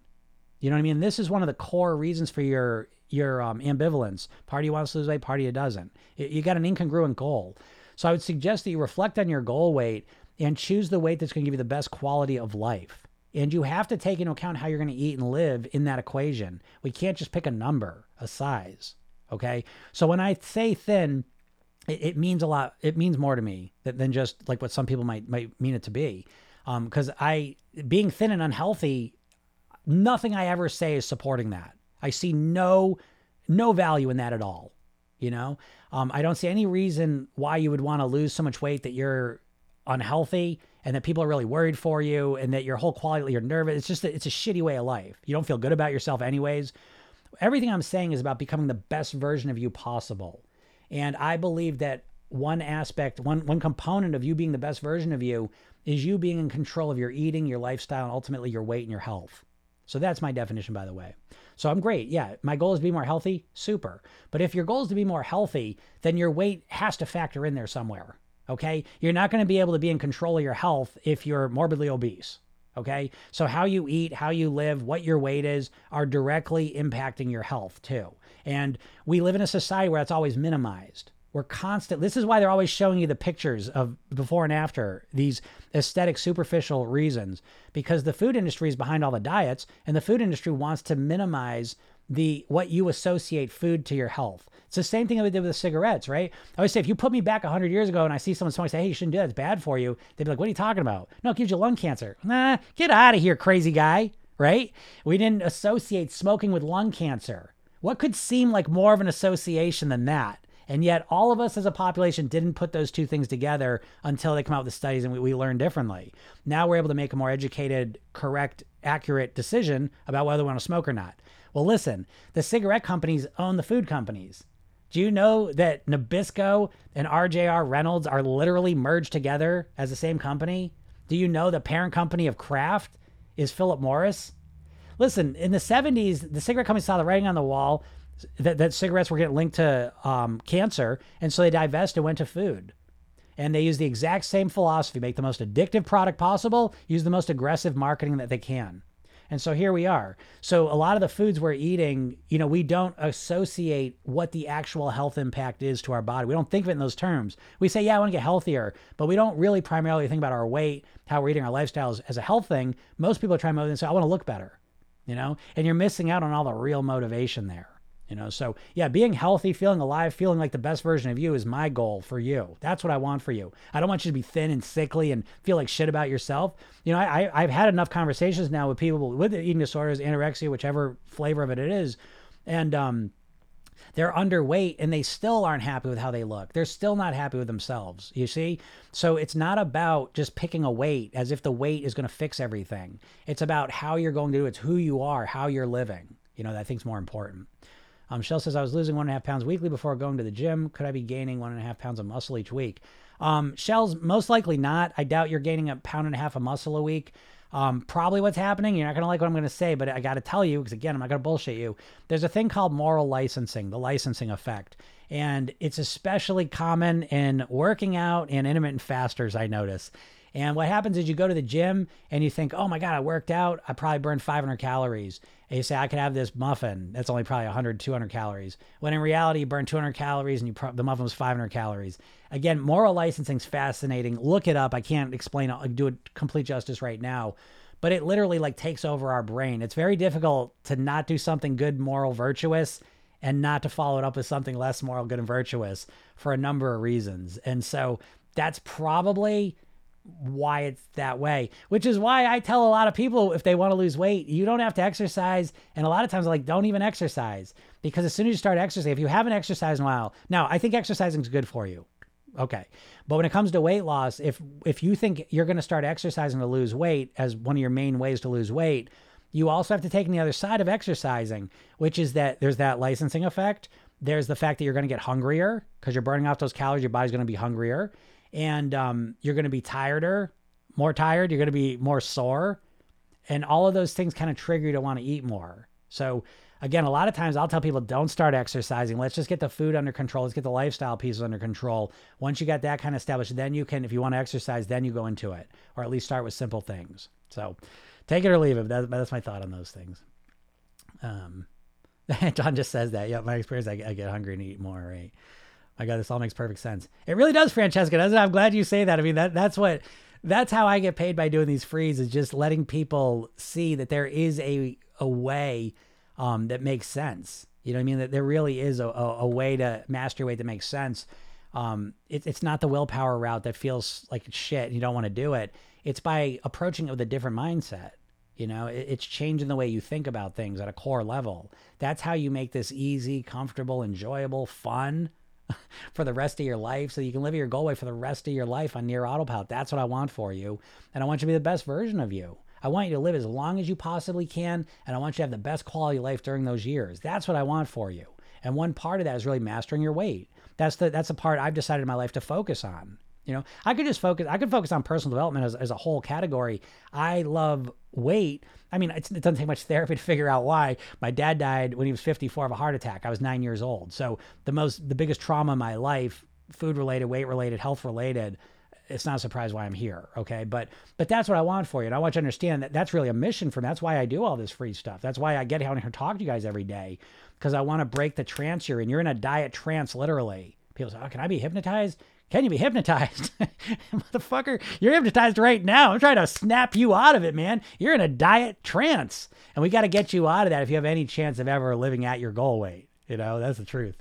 You know what I mean? This is one of the core reasons for your ambivalence. Part of you wants to lose weight, part of you doesn't. You got an incongruent goal. So I would suggest that you reflect on your goal weight and choose the weight that's going to give you the best quality of life. And you have to take into account how you're going to eat and live in that equation. We can't just pick a number, a size, okay? So when I say thin, it means a lot. It means more to me than just like what some people might mean it to be. Because being thin and unhealthy, nothing I ever say is supporting that. I see no value in that at all. You know, I don't see any reason why you would want to lose so much weight that you're unhealthy and that people are really worried for you and that your whole quality, you're nervous. It's just, it's a shitty way of life. You don't feel good about yourself anyways. Everything I'm saying is about becoming the best version of you possible. And I believe that one aspect, one component of you being the best version of you is you being in control of your eating, your lifestyle, and ultimately your weight and your health. So that's my definition, by the way. So I'm great. Yeah, my goal is to be more healthy. Super. But if your goal is to be more healthy, then your weight has to factor in there somewhere. Okay? You're not going to be able to be in control of your health if you're morbidly obese. Okay? So how you eat, how you live, what your weight is are directly impacting your health too. And we live in a society where it's always minimized. We're constant. This is why they're always showing you the pictures of before and after, these aesthetic, superficial reasons, because the food industry is behind all the diets, and the food industry wants to minimize the what you associate food to your health. It's the same thing that we did with the cigarettes, right? I always say, if you put me back 100 years ago and I see someone smoking, say, hey, you shouldn't do that, it's bad for you. They'd be like, what are you talking about? No, it gives you lung cancer. Nah, get out of here, crazy guy, right? We didn't associate smoking with lung cancer. What could seem like more of an association than that? And yet all of us as a population didn't put those two things together until they come out with the studies, and we learn differently. Now we're able to make a more educated, correct, accurate decision about whether we want to smoke or not. Well, listen, the cigarette companies own the food companies. Do you know that Nabisco and RJR Reynolds are literally merged together as the same company? Do you know the parent company of Kraft is Philip Morris? Listen, in the 70s, the cigarette companies saw the writing on the wall that cigarettes were getting linked to cancer, and so they divested and went to food. And they use the exact same philosophy: make the most addictive product possible, use the most aggressive marketing that they can. And so here we are. So a lot of the foods we're eating, you know, we don't associate what the actual health impact is to our body. We don't think of it in those terms. We say, yeah, I want to get healthier, but we don't really primarily think about our weight, how we're eating, our lifestyles as a health thing. Most people are trying to say, I want to look better, you know, and you're missing out on all the real motivation there. You know, so yeah, being healthy, feeling alive, feeling like the best version of you is my goal for you. That's what I want for you. I don't want you to be thin and sickly and feel like shit about yourself. You know, I've had enough conversations now with people with eating disorders, anorexia, whichever flavor of it is. And they're underweight and they still aren't happy with how they look. They're still not happy with themselves, you see? So it's not about just picking a weight as if the weight is going to fix everything. It's about how you're going to do it. It's who you are, how you're living. You know, that I think's more important. Cheryl says, I was losing 1.5 pounds weekly before going to the gym. Could I be gaining 1.5 pounds of muscle each week? Shell's most likely not. I doubt you're gaining 1.5 pounds of muscle a week. Probably what's happening, you're not going to like what I'm going to say, but I got to tell you, because again, I'm not going to bullshit you. There's a thing called moral licensing, the licensing effect. And it's especially common in working out and intermittent fasters, I notice. And what happens is you go to the gym and you think, oh my God, I worked out. I probably burned 500 calories. And you say, I could have this muffin. That's only probably 100, 200 calories. When in reality, you burned 200 calories and the muffin was 500 calories. Again, moral licensing is fascinating. Look it up. I can't explain it, do it complete justice right now. But it literally like takes over our brain. It's very difficult to not do something good, moral, virtuous, and not to follow it up with something less moral, good, and virtuous for a number of reasons. And so that's probably why it's that way, which is why I tell a lot of people, if they want to lose weight, you don't have to exercise. And a lot of times I'm like, don't even exercise, because as soon as you start exercising, if you haven't exercised in a while, now I think exercising is good for you. Okay. But when it comes to weight loss, if you think you're going to start exercising to lose weight as one of your main ways to lose weight, you also have to take on the other side of exercising, which is that there's that licensing effect. There's the fact that you're going to get hungrier because you're burning off those calories. Your body's going to be hungrier. And you're going to be more tired, you're going to be more sore. And all of those things kind of trigger you to want to eat more. So again, a lot of times I'll tell people, don't start exercising. Let's just get the food under control. Let's get the lifestyle pieces under control. Once you got that kind of established, then you can, if you want to exercise, then you go into it, or at least start with simple things. So take it or leave it. That's my thought on those things. John just says that. Yeah, my experience, I get hungry and eat more, right? My God, this all makes perfect sense. It really does, Francesca, doesn't it? I'm glad you say that. I mean, that's how I get paid by doing these frees, is just letting people see that there is a way that makes sense. You know what I mean? That there really is a way to master weight that makes sense. It's not the willpower route that feels like shit and you don't want to do it. It's by approaching it with a different mindset. You know, it's changing the way you think about things at a core level. That's how you make this easy, comfortable, enjoyable, fun for the rest of your life, so you can live your goal way for the rest of your life on near autopilot. That's what I want for you. And I want you to be the best version of you. I want you to live as long as you possibly can. And I want you to have the best quality of life during those years. That's what I want for you. And one part of that is really mastering your weight. That's the part I've decided in my life to focus on. You know, I could focus on personal development as a whole category. I love weight. I mean, it doesn't take much therapy to figure out why. My dad died when he was 54 of a heart attack. I was 9 years old. So the biggest trauma in my life, food related, weight related, health related, it's not a surprise why I'm here. Okay. But that's what I want for you. And I want you to understand that that's really a mission for me. That's why I do all this free stuff. That's why I get out here and talk to you guys every day, because I want to break the trance you're in. You're in a diet trance, literally. People say, oh, can I be hypnotized? Can you be hypnotized? Motherfucker, you're hypnotized right now. I'm trying to snap you out of it, man. You're in a diet trance. And we got to get you out of that if you have any chance of ever living at your goal weight. You know, that's the truth.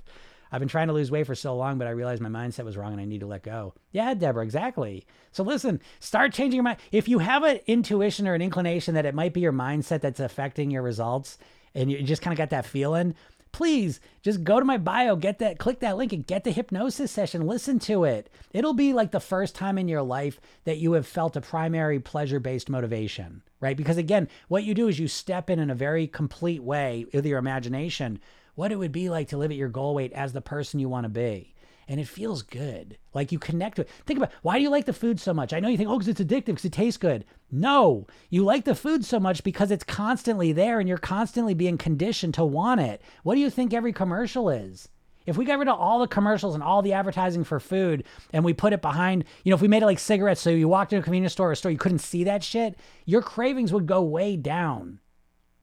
I've been trying to lose weight for so long, but I realized my mindset was wrong and I need to let go. Yeah, Deborah, exactly. So listen, start changing your mind. If you have an intuition or an inclination that it might be your mindset that's affecting your results and you just kind of got that feeling, please just go to my bio, get that, click that link and get the hypnosis session. Listen to it. It'll be like the first time in your life that you have felt a primary pleasure-based motivation, right? Because again, what you do is you step in a very complete way with your imagination, what it would be like to live at your goal weight as the person you want to be. And it feels good. Like you connect with it. Think about, why do you like the food so much? I know you think, oh, because it's addictive, because it tastes good. No, you like the food so much because it's constantly there and you're constantly being conditioned to want it. What do you think every commercial is? If we got rid of all the commercials and all the advertising for food and we put it behind, you know, if we made it like cigarettes, so you walked into a convenience store or a store, you couldn't see that shit, your cravings would go way down.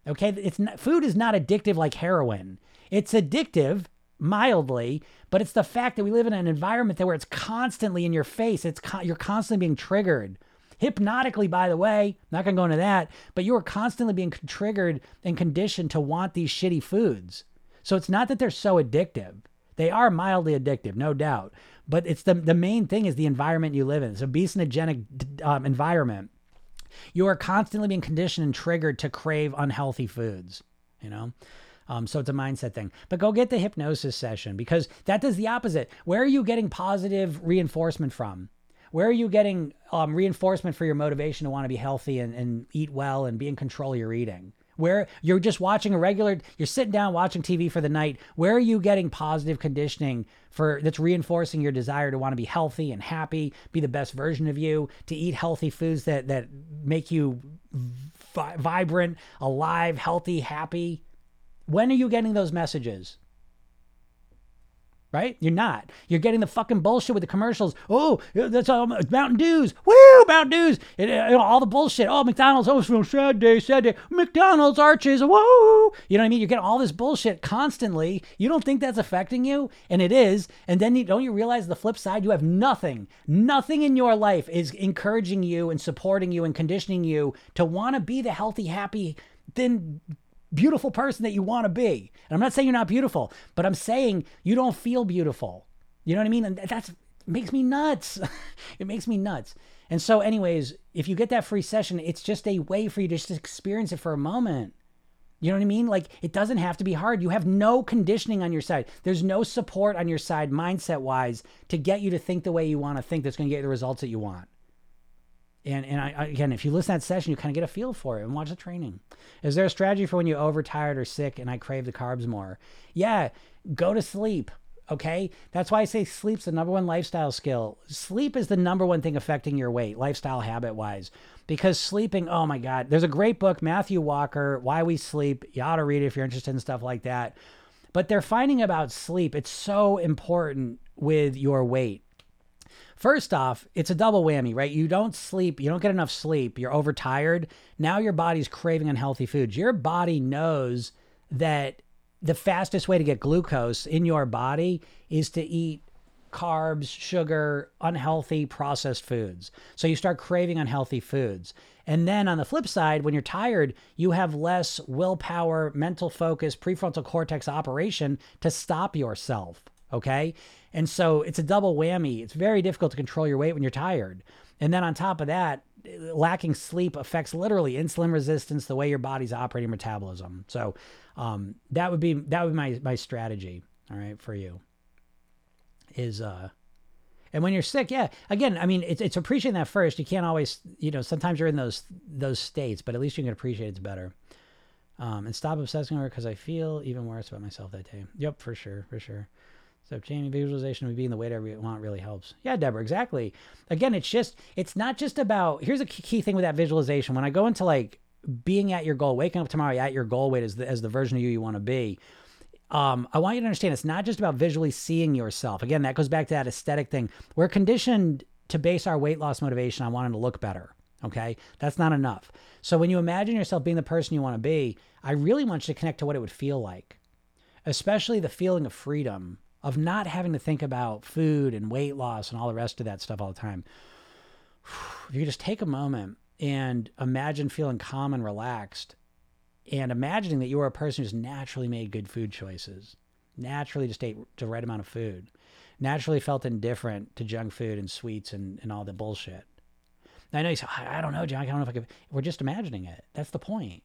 Okay, it's not, food is not addictive like heroin. It's addictive, mildly, but it's the fact that we live in an environment that where it's constantly in your face. It's you're constantly being triggered. Hypnotically, by the way, not going to go into that, but you are constantly being triggered and conditioned to want these shitty foods. So it's not that they're so addictive. They are mildly addictive, no doubt. But it's the main thing is the environment you live in. It's a obesogenic environment. You are constantly being conditioned and triggered to crave unhealthy foods, you know? So it's a mindset thing, but go get the hypnosis session because that does the opposite. Where are you getting positive reinforcement from? Where are you getting reinforcement for your motivation to want to be healthy and eat well and be in control of your eating? Where you're just watching a regular, you're sitting down watching TV for the night. Where are you getting positive conditioning for that's reinforcing your desire to want to be healthy and happy, be the best version of you, to eat healthy foods that make you vibrant, alive, healthy, happy? When are you getting those messages? Right? You're not. You're getting the fucking bullshit with the commercials. Oh, that's all Mountain Dews. Woo, Mountain Dews. All the bullshit. Oh, McDonald's. Oh, so sad day. McDonald's arches. Whoa. You know what I mean? You're getting all this bullshit constantly. You don't think that's affecting you? And it is. And then don't you realize the flip side? You have nothing. Nothing in your life is encouraging you and supporting you and conditioning you to want to be the healthy, happy, thin, beautiful person that you want to be. And I'm not saying you're not beautiful, but I'm saying you don't feel beautiful. You know what I mean? And that makes me nuts. It makes me nuts. And so anyways, if you get that free session, it's just a way for you to just experience it for a moment. You know what I mean? Like it doesn't have to be hard. You have no conditioning on your side. There's no support on your side mindset wise to get you to think the way you want to think that's going to get the results that you want. And I, again, if you listen to that session, you kind of get a feel for it and watch the training. Is there a strategy for when you're overtired or sick and I crave the carbs more? Yeah, go to sleep, okay? That's why I say sleep's the number one lifestyle skill. Sleep is the number one thing affecting your weight, lifestyle habit-wise. Because sleeping, oh my God, there's a great book, Matthew Walker, Why We Sleep. You ought to read it if you're interested in stuff like that. But they're finding about sleep, it's so important with your weight. First off, it's a double whammy, right? You don't sleep, you don't get enough sleep, you're overtired. Now your body's craving unhealthy foods. Your body knows that the fastest way to get glucose in your body is to eat carbs, sugar, unhealthy processed foods. So you start craving unhealthy foods. And then on the flip side, when you're tired, you have less willpower, mental focus, prefrontal cortex operation to stop yourself. Okay. And so it's a double whammy. It's very difficult to control your weight when you're tired. And then on top of that, lacking sleep affects literally insulin resistance, the way your body's operating metabolism. So that would be my strategy. All right. For you is, and when you're sick, yeah, again, I mean, it's appreciating that first. You can't always, you know, sometimes you're in those states, but at least you can appreciate it's better. And stop obsessing over it because I feel even worse about myself that day. Yep. For sure. So Jamie, visualization would be in the way that we want really helps. Yeah, Deborah, exactly. Again, it's not just about, here's a key thing with that visualization. When I go into like being at your goal, waking up tomorrow at your goal weight as the version of you want to be, I want you to understand it's not just about visually seeing yourself. Again, that goes back to that aesthetic thing. We're conditioned to base our weight loss motivation on wanting to look better. Okay, that's not enough. So when you imagine yourself being the person you want to be, I really want you to connect to what it would feel like, especially the feeling of freedom of not having to think about food and weight loss and all the rest of that stuff all the time. If you just take a moment and imagine feeling calm and relaxed and imagining that you are a person who's naturally made good food choices, naturally just ate the right amount of food, naturally felt indifferent to junk food and sweets and all the bullshit. Now, I know you say, I don't know, John, I don't know if I could. We're just imagining it. That's the point.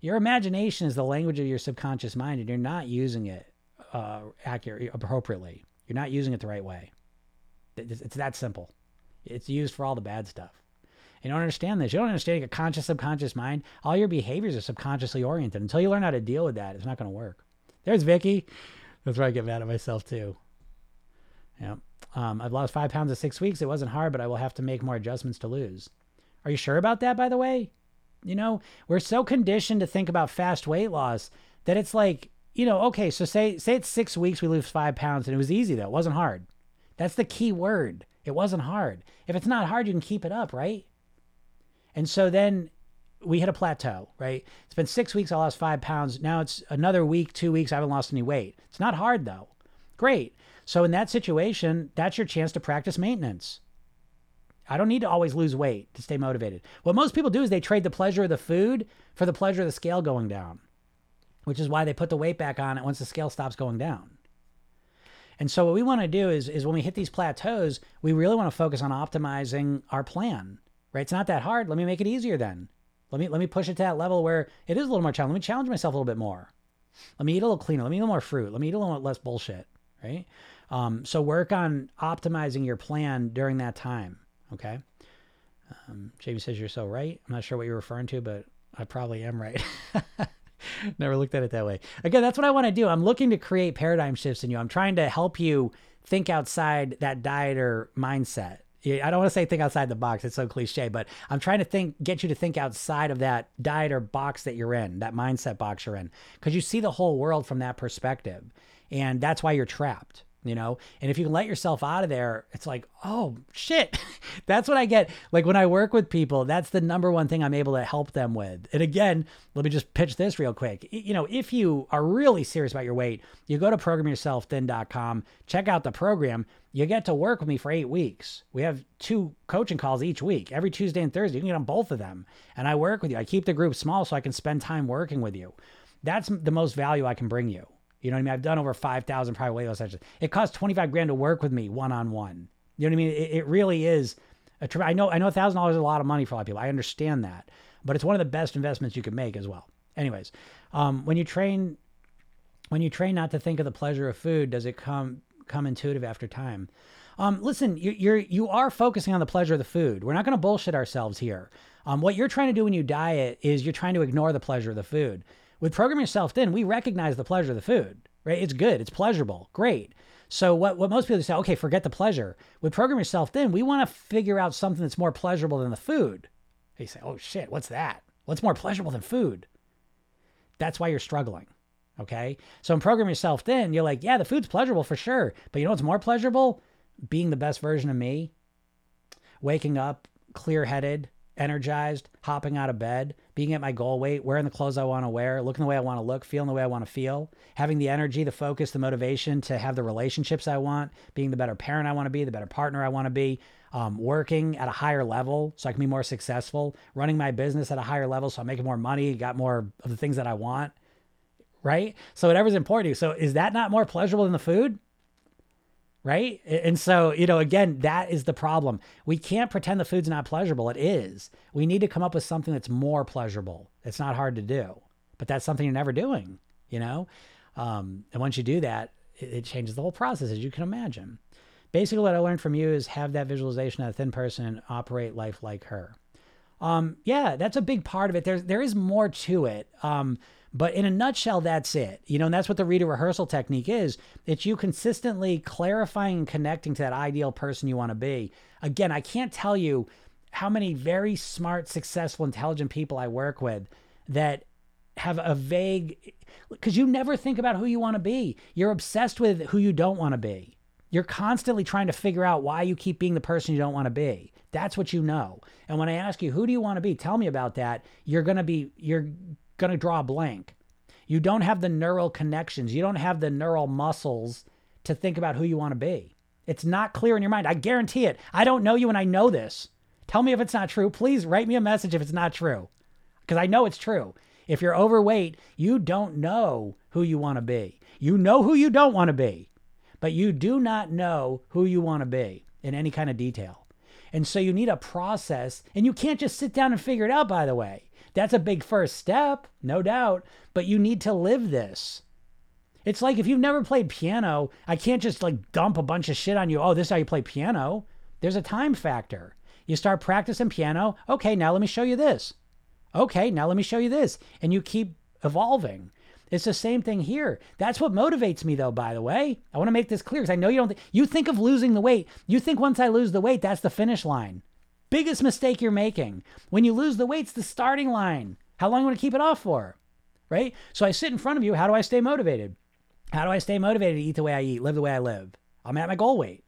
Your imagination is the language of your subconscious mind, and you're not using it appropriately. You're not using it the right way. It's that simple. It's used for all the bad stuff. You don't understand this. You don't understand your conscious, subconscious mind. All your behaviors are subconsciously oriented. Until you learn how to deal with that, it's not going to work. There's Vicki. That's where I get mad at myself, too. Yeah. I've lost 5 pounds in 6 weeks. It wasn't hard, but I will have to make more adjustments to lose. Are you sure about that, by the way? You know, we're so conditioned to think about fast weight loss that it's like, you know, okay, so say it's 6 weeks, we lose 5 pounds, and it was easy, though. It wasn't hard. That's the key word. It wasn't hard. If it's not hard, you can keep it up, right? And so then we hit a plateau, right? It's been 6 weeks, I lost 5 pounds. Now it's another week, 2 weeks, I haven't lost any weight. It's not hard, though. Great. So in that situation, that's your chance to practice maintenance. I don't need to always lose weight to stay motivated. What most people do is they trade the pleasure of the food for the pleasure of the scale going down, which is why they put the weight back on it once the scale stops going down. And so what we want to do is when we hit these plateaus, we really want to focus on optimizing our plan, right? It's not that hard. Let me make it easier then. Let me push it to that level where it is a little more challenging. Let me challenge myself a little bit more. Let me eat a little cleaner. Let me eat a little more fruit. Let me eat a little less bullshit, right? So work on optimizing your plan during that time, okay? Jamie says you're so right. I'm not sure what you're referring to, but I probably am right. Never looked at it that way. Again, that's what I want to do. I'm looking to create paradigm shifts in you. I'm trying to help you think outside that dieter mindset. I don't want to say think outside the box. It's so cliche, but I'm trying to get you to think outside of that dieter box that you're in, that mindset box you're in, because you see the whole world from that perspective. And that's why you're trapped, you know? And if you can let yourself out of there, it's like, oh shit. That's what I get. Like when I work with people, that's the number one thing I'm able to help them with. And again, let me just pitch this real quick. You know, if you are really serious about your weight, you go to programyourselfthin.com, check out the program. You get to work with me for 8 weeks. We have 2 coaching calls each week. Every Tuesday and Thursday, you can get on both of them. And I work with you. I keep the group small so I can spend time working with you. That's the most value I can bring you. You know what I mean? I've done over 5,000 private weight loss sessions. It costs $25,000 to work with me one-on-one. You know what I mean? It really is. I know $1,000 is a lot of money for a lot of people. I understand that, but it's one of the best investments you can make as well. Anyways, when you train not to think of the pleasure of food, does it come intuitive after time? Listen, you are focusing on the pleasure of the food. We're not going to bullshit ourselves here. What you're trying to do when you diet is you're trying to ignore the pleasure of the food. With Program Yourself Thin, we recognize the pleasure of the food, right? It's good. It's pleasurable. Great. So what most people say, okay, forget the pleasure. With Program Yourself Thin, we want to figure out something that's more pleasurable than the food. They say, oh shit, what's that? What's more pleasurable than food? That's why you're struggling, okay? So in Program Yourself Thin, you're like, yeah, the food's pleasurable for sure. But you know what's more pleasurable? Being the best version of me, waking up clear-headed, energized, hopping out of bed, being at my goal weight, wearing the clothes I want to wear, looking the way I want to look, feeling the way I want to feel, having the energy, the focus, the motivation to have the relationships I want, being the better parent I want to be, the better partner I want to be, working at a higher level so I can be more successful, running my business at a higher level so I'm making more money, got more of the things that I want, right? So whatever's important to you. So is that not more pleasurable than the food? Right? And so, you know, again, that is the problem. We can't pretend the food's not pleasurable. It is. We need to come up with something that's more pleasurable. It's not hard to do, but that's something you're never doing, you know? And once you do that, it changes the whole process, as you can imagine. Basically, what I learned from you is have that visualization of a thin person and operate life like her. Yeah, that's a big part of it. There is more to it. But in a nutshell, that's it. You know, and that's what the reader rehearsal technique is. It's you consistently clarifying and connecting to that ideal person you want to be. Again, I can't tell you how many very smart, successful, intelligent people I work with that have a vague, because you never think about who you want to be. You're obsessed with who you don't want to be. You're constantly trying to figure out why you keep being the person you don't want to be. That's what you know. And when I ask you, who do you want to be? Tell me about that. You're going to draw a blank. You don't have the neural connections. You don't have the neural muscles to think about who you want to be. It's not clear in your mind. I guarantee it. I don't know you and I know this. Tell me if it's not true. Please write me a message if it's not true, because I know it's true. If you're overweight, you don't know who you want to be. You know who you don't want to be, but you do not know who you want to be in any kind of detail. And so you need a process, and you can't just sit down and figure it out, by the way. That's a big first step, no doubt, but you need to live this. It's like if you've never played piano, I can't just like dump a bunch of shit on you. Oh, this is how you play piano. There's a time factor. You start practicing piano. Okay, now let me show you this. Okay, now let me show you this. And you keep evolving. It's the same thing here. That's what motivates me though, by the way. I want to make this clear because I know you don't think, you think of losing the weight. You think once I lose the weight, that's the finish line. Biggest mistake you're making. When you lose the weight, it's the starting line. How long you want to keep it off for, right? So I sit in front of you. How do I stay motivated? How do I stay motivated to eat the way I eat, live the way I live? I'm at my goal weight,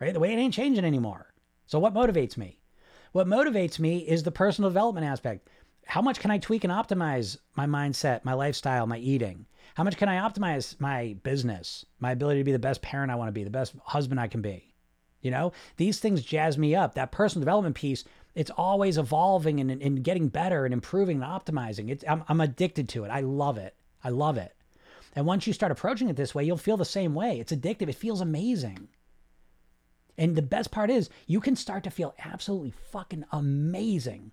right? The weight ain't changing anymore. So what motivates me? What motivates me is the personal development aspect. How much can I tweak and optimize my mindset, my lifestyle, my eating? How much can I optimize my business, my ability to be the best parent I want to be, the best husband I can be? You know, these things jazz me up. That personal development piece, it's always evolving and getting better and improving and optimizing. I'm addicted to it. I love it. I love it. And once you start approaching it this way, you'll feel the same way. It's addictive. It feels amazing. And the best part is you can start to feel absolutely fucking amazing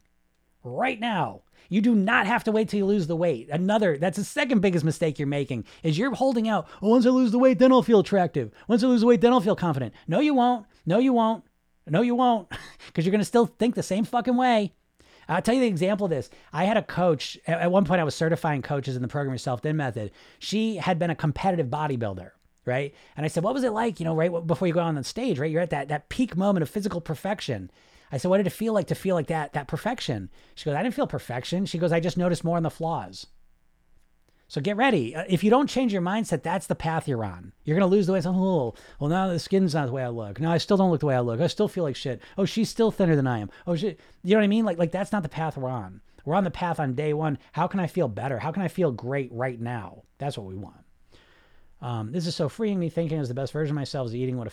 right now. You do not have to wait till you lose the weight. That's the second biggest mistake you're making is you're holding out. Oh, once I lose the weight, then I'll feel attractive. Once I lose the weight, then I'll feel confident. No, you won't. No, you won't. No, you won't. Because you're going to still think the same fucking way. I'll tell you the example of this. I had a coach. At one point, I was certifying coaches in the Program Yourself Thin method. She had been a competitive bodybuilder, right? And I said, what was it like, you know, right before you go on the stage, right? You're at that peak moment of physical perfection. I said, what did it feel like to feel like that perfection? She goes, I didn't feel perfection. She goes, I just noticed more on the flaws. So get ready. If you don't change your mindset, that's the path you're on. You're going to lose the weight. Oh, well, now the skin's not the way I look. No, I still don't look the way I look. I still feel like shit. Oh, she's still thinner than I am. Oh, shit. You know what I mean? Like that's not the path we're on. We're on the path on day one. How can I feel better? How can I feel great right now? That's what we want. This is so freeing. Me thinking as the best version of myself is eating what I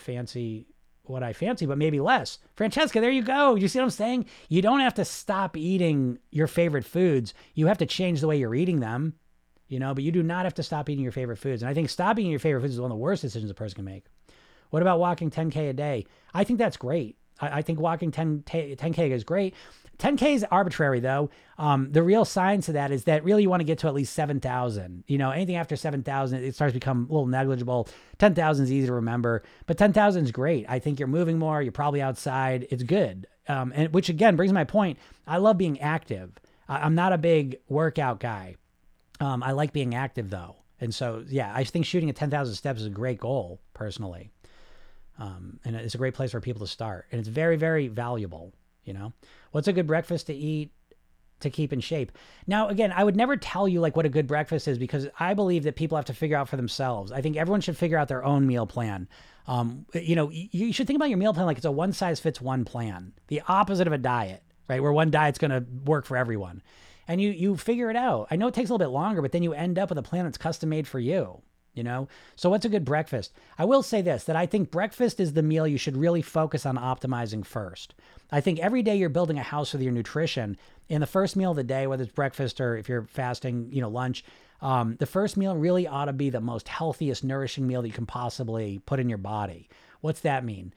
fancy, but maybe less. Francesca, there you go. You see what I'm saying? You don't have to stop eating your favorite foods. You have to change the way you're eating them, you know, but you do not have to stop eating your favorite foods. And I think stopping eating your favorite foods is one of the worst decisions a person can make. What about walking 10K a day? I think that's great. I think walking 10K is great. 10K is arbitrary though. The real science of that is that really you want to get to at least 7,000. You know, anything after 7,000, it starts to become a little negligible. 10,000 is easy to remember, but 10,000 is great. I think you're moving more. You're probably outside. It's good. And which again brings my point. I love being active. I'm not a big workout guy. I like being active though. And so, yeah, I think shooting at 10,000 steps is a great goal personally. And it's a great place for people to start. And it's very, very valuable, you know? What's a good breakfast to eat to keep in shape? Now, again, I would never tell you like what a good breakfast is because I believe that people have to figure out for themselves. I think everyone should figure out their own meal plan. You know, you should think about your meal plan like it's a one-size-fits-one plan, the opposite of a diet, right? Where one diet's going to work for everyone. And you figure it out. I know it takes a little bit longer, but then you end up with a plan that's custom-made for you. You know, so what's a good breakfast? I will say this, that I think breakfast is the meal you should really focus on optimizing first. I think every day you're building a house with your nutrition and the first meal of the day, whether it's breakfast or if you're fasting, you know, lunch, the first meal really ought to be the most healthiest, nourishing meal that you can possibly put in your body. What's that mean?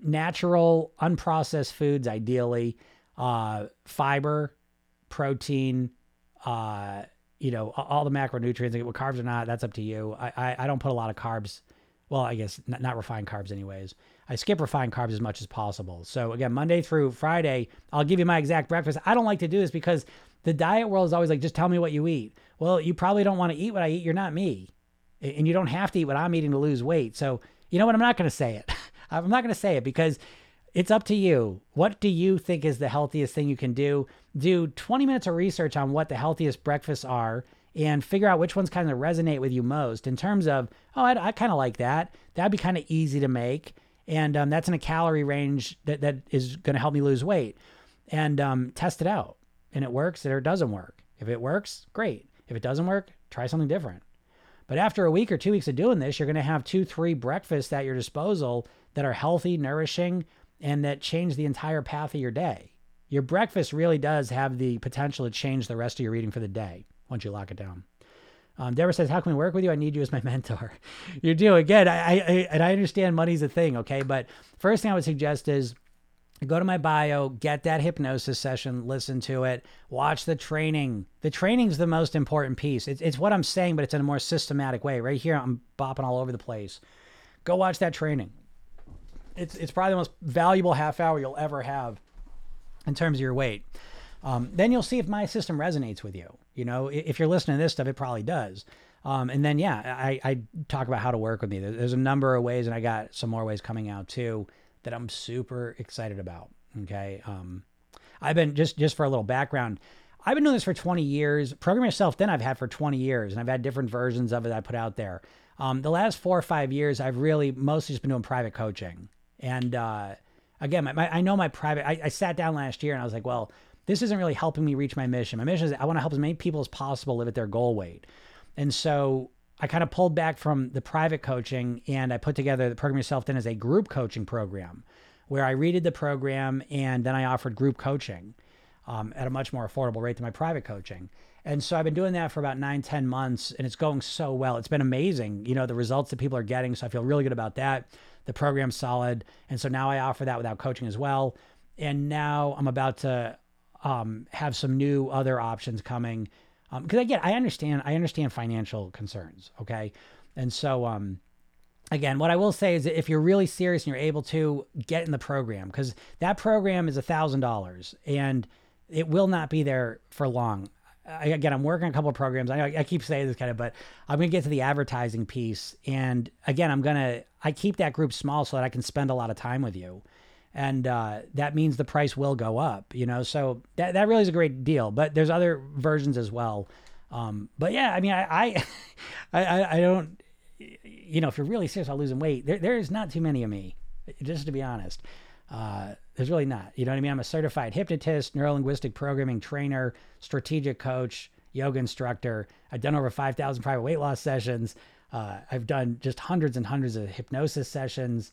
Natural, unprocessed foods, ideally, fiber, protein, you know, all the macronutrients, what carbs are not, that's up to you. I don't put a lot of carbs. Well, I guess not refined carbs anyways. I skip refined carbs as much as possible. So again, Monday through Friday, I'll give you my exact breakfast. I don't like to do this because the diet world is always like, just tell me what you eat. Well, you probably don't want to eat what I eat. You're not me. And you don't have to eat what I'm eating to lose weight. So you know what? I'm not going to say it. I'm not going to say it because it's up to you. What do you think is the healthiest thing you can do? Do 20 minutes of research on what the healthiest breakfasts are and figure out which ones kind of resonate with you most in terms of, oh, I kind of like that. That'd be kind of easy to make. And that's in a calorie range that is going to help me lose weight. And test it out. And it works or it doesn't work. If it works, great. If it doesn't work, try something different. But after a week or 2 weeks of doing this, you're going to have 2-3 breakfasts at your disposal that are healthy, nourishing, and that change the entire path of your day. Your breakfast really does have the potential to change the rest of your eating for the day once you lock it down. Deborah says, how can we work with you? I need you as my mentor. You do. Again, I understand money's a thing, okay? But first thing I would suggest is go to my bio, get that hypnosis session, listen to it, watch the training. The training's the most important piece. It's what I'm saying, but it's in a more systematic way. Right here, I'm bopping all over the place. Go watch that training. It's probably the most valuable half hour you'll ever have in terms of your weight. Then you'll see if my system resonates with you. You know, if you're listening to this stuff, it probably does. And then, yeah, I talk about how to work with me. There's a number of ways, and I got some more ways coming out too that I'm super excited about. Okay. I've been just for a little background, I've been doing this for 20 years. Program Yourself Thin I've had for 20 years, and I've had different versions of it I put out there. The last 4 or 5 years, I've really mostly just been doing private coaching. And, again, I sat down last year and I was like, well, this isn't really helping me reach my mission. My mission is I want to help as many people as possible live at their goal weight. And so I kind of pulled back from the private coaching and I put together the Program Yourself Thin as a group coaching program where I redid the program and then I offered group coaching at a much more affordable rate than my private coaching. And so I've been doing that for about 9-10 months and it's going so well. It's been amazing, you know, the results that people are getting. So I feel really good about that. The program's solid. And so now I offer that without coaching as well. And now I'm about to have some new other options coming. Because again, I understand financial concerns. Okay. And so again, what I will say is that if you're really serious and you're able to get in the program, because that program is $1,000 and it will not be there for long. Again, I'm working on a couple of programs. I keep saying this kind of, but I'm going to get to the advertising piece. And again, I keep that group small so that I can spend a lot of time with you. And that means the price will go up, you know? So that really is a great deal, but there's other versions as well. But yeah, I mean, I don't, you know, if you're really serious about losing weight, there's not too many of me, just to be honest. There's really not, you know what I mean? I'm a certified hypnotist, neurolinguistic programming trainer, strategic coach, yoga instructor. I've done over 5,000 private weight loss sessions. I've done just hundreds and hundreds of hypnosis sessions.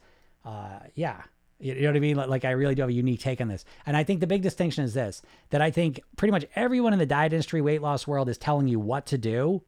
Yeah. You know what I mean? Like I really do have a unique take on this. And I think the big distinction is this, that I think pretty much everyone in the diet industry, weight loss world is telling you what to do.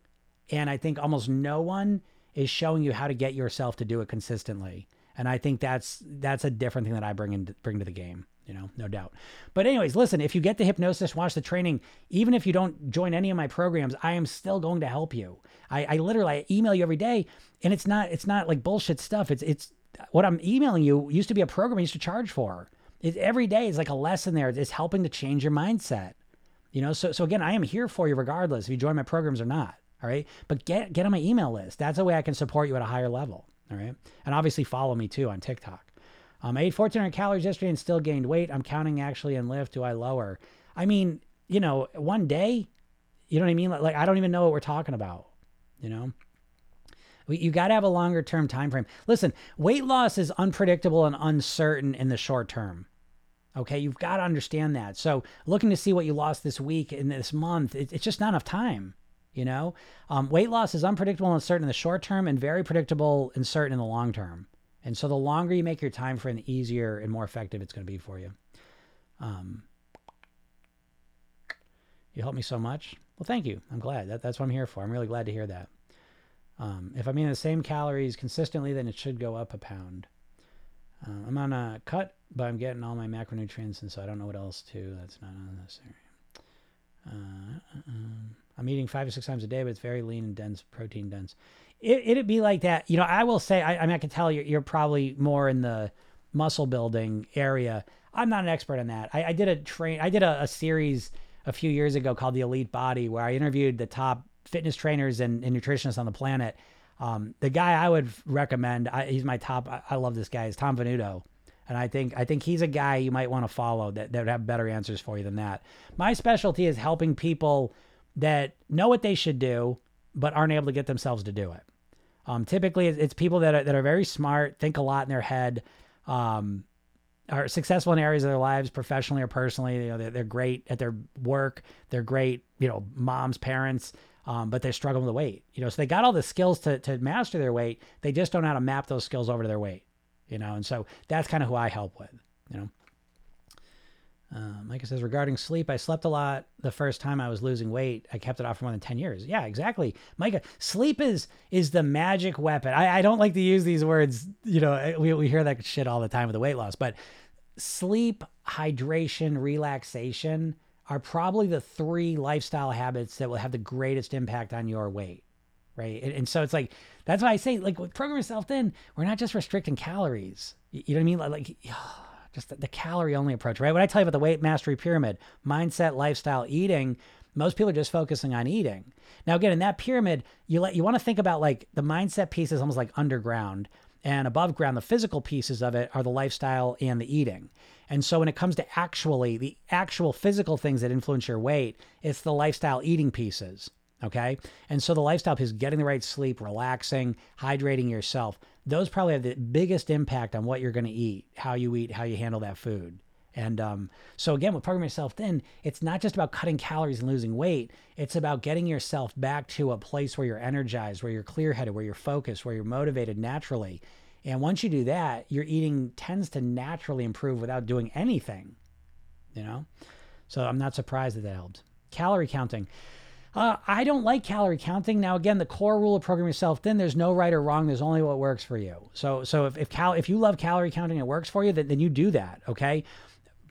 And I think almost no one is showing you how to get yourself to do it consistently. And I think that's a different thing that I bring to the game, you know, no doubt. But anyways, listen, if you get the hypnosis, watch the training, even if you don't join any of my programs, I am still going to help you. I literally, I email you every day and it's not like bullshit stuff. It's what I'm emailing you used to be a program I used to charge for. Every day is like a lesson there. It's helping to change your mindset, you know? So again, I am here for you regardless if you join my programs or not. All right. But get on my email list. That's the way I can support you at a higher level. All right. And obviously follow me too on TikTok. I ate 1,400 calories yesterday and still gained weight. I'm counting actually and lift. Do I lower? I mean, you know, one day, you know what I mean? Like I don't even know what we're talking about, you know? You got to have a longer term time frame. Listen, weight loss is unpredictable and uncertain in the short term. Okay, you've got to understand that. So looking to see what you lost this week and this month, it's just not enough time, you know? Weight loss is unpredictable and uncertain in the short term and very predictable and certain in the long term. And so the longer you make your time frame, the easier and more effective it's going to be for you. You helped me so much. Well, thank you. I'm glad. That's what I'm here for. I'm really glad to hear that. If I'm eating the same calories consistently, then it should go up a pound. I'm on a cut, but I'm getting all my macronutrients, and so I don't know what else to. That's not unnecessary. I'm eating 5 or 6 times a day, but it's very lean and dense, protein dense. It'd be like that. You know, I will say, I mean, I can tell you're probably more in the muscle building area. I'm not an expert on that. I did a series a few years ago called The Elite Body, where I interviewed the top fitness trainers and nutritionists on the planet. The guy I would recommend, he's my top. I love this guy. Is Tom Venuto. And I think he's a guy you might want to follow that would have better answers for you than that. My specialty is helping people that know what they should do, but aren't able to get themselves to do it. Typically it's people that are very smart, think a lot in their head, are successful in areas of their lives, professionally or personally. You know, they're great at their work. They're great, you know, moms, parents, but they struggle with the weight, you know, so they got all the skills to master their weight. They just don't know how to map those skills over to their weight, you know? And so that's kind of who I help with, you know? Micah says, regarding sleep, I slept a lot the first time I was losing weight. I kept it off for more than 10 years. Yeah, exactly. Micah, sleep is the magic weapon. I don't like to use these words, you know, we hear that shit all the time with the weight loss, but sleep, hydration, relaxation are probably the three lifestyle habits that will have the greatest impact on your weight, right? And so it's like, that's why I say, like, with Program Yourself Thin, we're not just restricting calories. You know what I mean? Like just the calorie only approach, right? When I tell you about the weight mastery pyramid, mindset, lifestyle, eating, most people are just focusing on eating. Now, again, in that pyramid, you want to think about, like, the mindset piece is almost like underground, and above ground, the physical pieces of it are the lifestyle and the eating. And so when it comes to actually the actual physical things that influence your weight, it's the lifestyle eating pieces. Okay. And so the lifestyle piece is getting the right sleep, relaxing, hydrating yourself. Those probably have the biggest impact on what you're going to eat, how you handle that food. And so again, with Program Yourself Thin, it's not just about cutting calories and losing weight. It's about getting yourself back to a place where you're energized, where you're clear-headed, where you're focused, where you're motivated naturally. And once you do that, your eating tends to naturally improve without doing anything, you know? So I'm not surprised that helped. Calorie counting. I don't like calorie counting. Now, again, the core rule of Program Yourself Thin, there's no right or wrong. There's only what works for you. So if you love calorie counting and it works for you, then you do that, okay?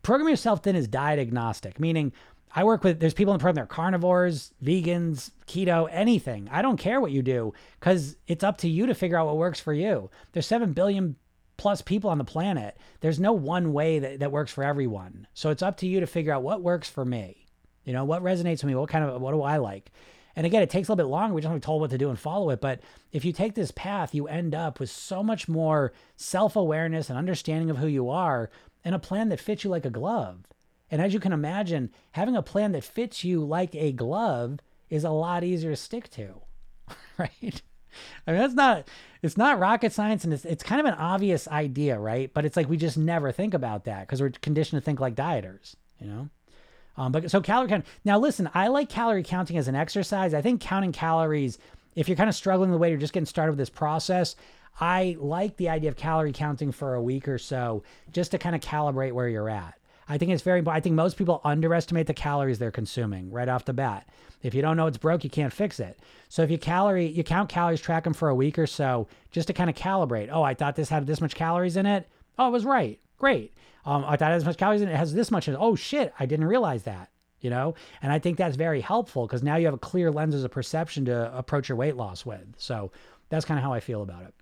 Program Yourself Thin is diet agnostic, meaning there's people in the program that are carnivores, vegans, keto, anything. I don't care what you do because it's up to you to figure out what works for you. There's 7 billion plus people on the planet. There's no one way that works for everyone. So it's up to you to figure out what works for me. You know, what resonates with me? What do I like? And again, it takes a little bit longer. We just don't be told what to do and follow it. But if you take this path, you end up with so much more self-awareness and understanding of who you are, and a plan that fits you like a glove. And as you can imagine, having a plan that fits you like a glove is a lot easier to stick to, right? I mean, it's not rocket science, and it's kind of an obvious idea, right? But it's like, we just never think about that because we're conditioned to think like dieters, you know? But so calorie counting. Now listen, I like calorie counting as an exercise. I think counting calories, if you're kind of struggling with weight or just getting started with this process, I like the idea of calorie counting for a week or so just to kind of calibrate where you're at. I think it's very important. I think most people underestimate the calories they're consuming right off the bat. If you don't know it's broke, you can't fix it. So if you count calories, track them for a week or so just to kind of calibrate. Oh, I thought this had this much calories in it. Oh, it was right. Great. I thought it had as much calories in it. It has this much in it. Oh shit, I didn't realize that. You know, and I think that's very helpful because now you have a clear lens as a perception to approach your weight loss with. So that's kind of how I feel about it.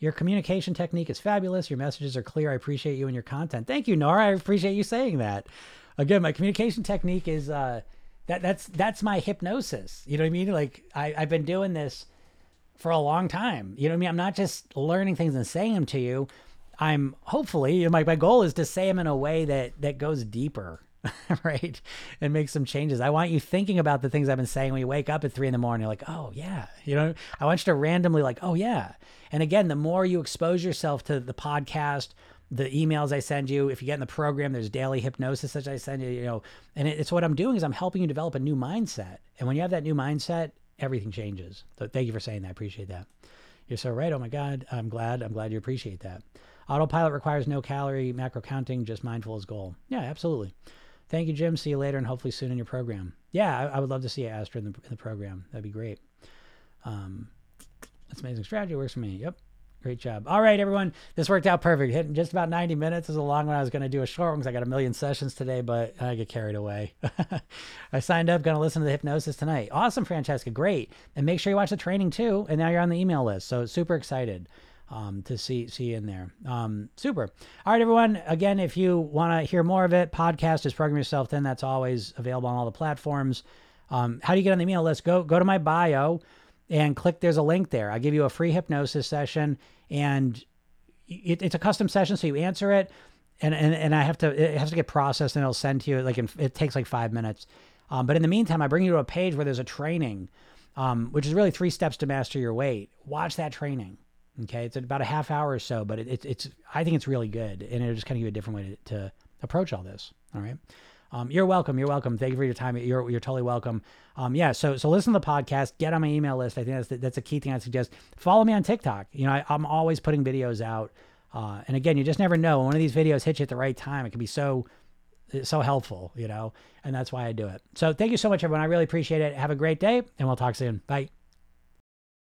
Your communication technique is fabulous. Your messages are clear. I appreciate you and your content. Thank you, Nora. I appreciate you saying that. Again, my communication technique is that's my hypnosis. You know what I mean? Like I've been doing this for a long time. You know what I mean? I'm not just learning things and saying them to you. I'm hopefully, you know, my goal is to say them in a way that goes deeper, right? And make some changes. I want you thinking about the things I've been saying when you wake up at 3 a.m, you're like, oh yeah. You know, I want you to randomly like, oh yeah. And again, the more you expose yourself to the podcast, the emails I send you, if you get in the program, there's daily hypnosis that I send you, you know, and it's what I'm doing is I'm helping you develop a new mindset. And when you have that new mindset, everything changes. So thank you for saying that. I appreciate that. You're so right. Oh my God. I'm glad you appreciate that. Autopilot requires no calorie macro counting, just mindful as goal. Yeah, absolutely. Thank you, Jim. See you later, and hopefully soon in your program. Yeah, I would love to see you, Astrid, in the program. That'd be great. That's an amazing strategy. Works for me. Yep. Great job. All right, everyone. This worked out perfect. Hitting just about 90 minutes. It was a long one. I was going to do a short one because I got a million sessions today, but I get carried away. I signed up. Going to listen to the hypnosis tonight. Awesome, Francesca. Great. And make sure you watch the training, too. And now you're on the email list. So super excited. To see you in there. Super. All right, everyone. Again, if you want to hear more of it, podcast is Program Yourself Thin. That's always available on all the platforms. How do you get on the email list? Go to my bio and click. There's a link there. I'll give you a free hypnosis session, and it's a custom session, so you answer it, and it has to get processed, and it'll send to you. It takes like 5 minutes. But in the meantime, I bring you to a page where there's a training, which is really 3 steps to master your weight. Watch that training. Okay, it's about a half hour or so, but I think it's really good, and it'll just kind of give you a different way to approach all this. All right, You're welcome. You're welcome. Thank you for your time. You're totally welcome. Yeah. So listen to the podcast, get on my email list. I think that's a key thing I suggest. Follow me on TikTok. You know, I'm always putting videos out. And again, you just never know. One of these videos hits you at the right time. It can be so helpful, you know, and that's why I do it. So thank you so much, everyone. I really appreciate it. Have a great day and we'll talk soon. Bye.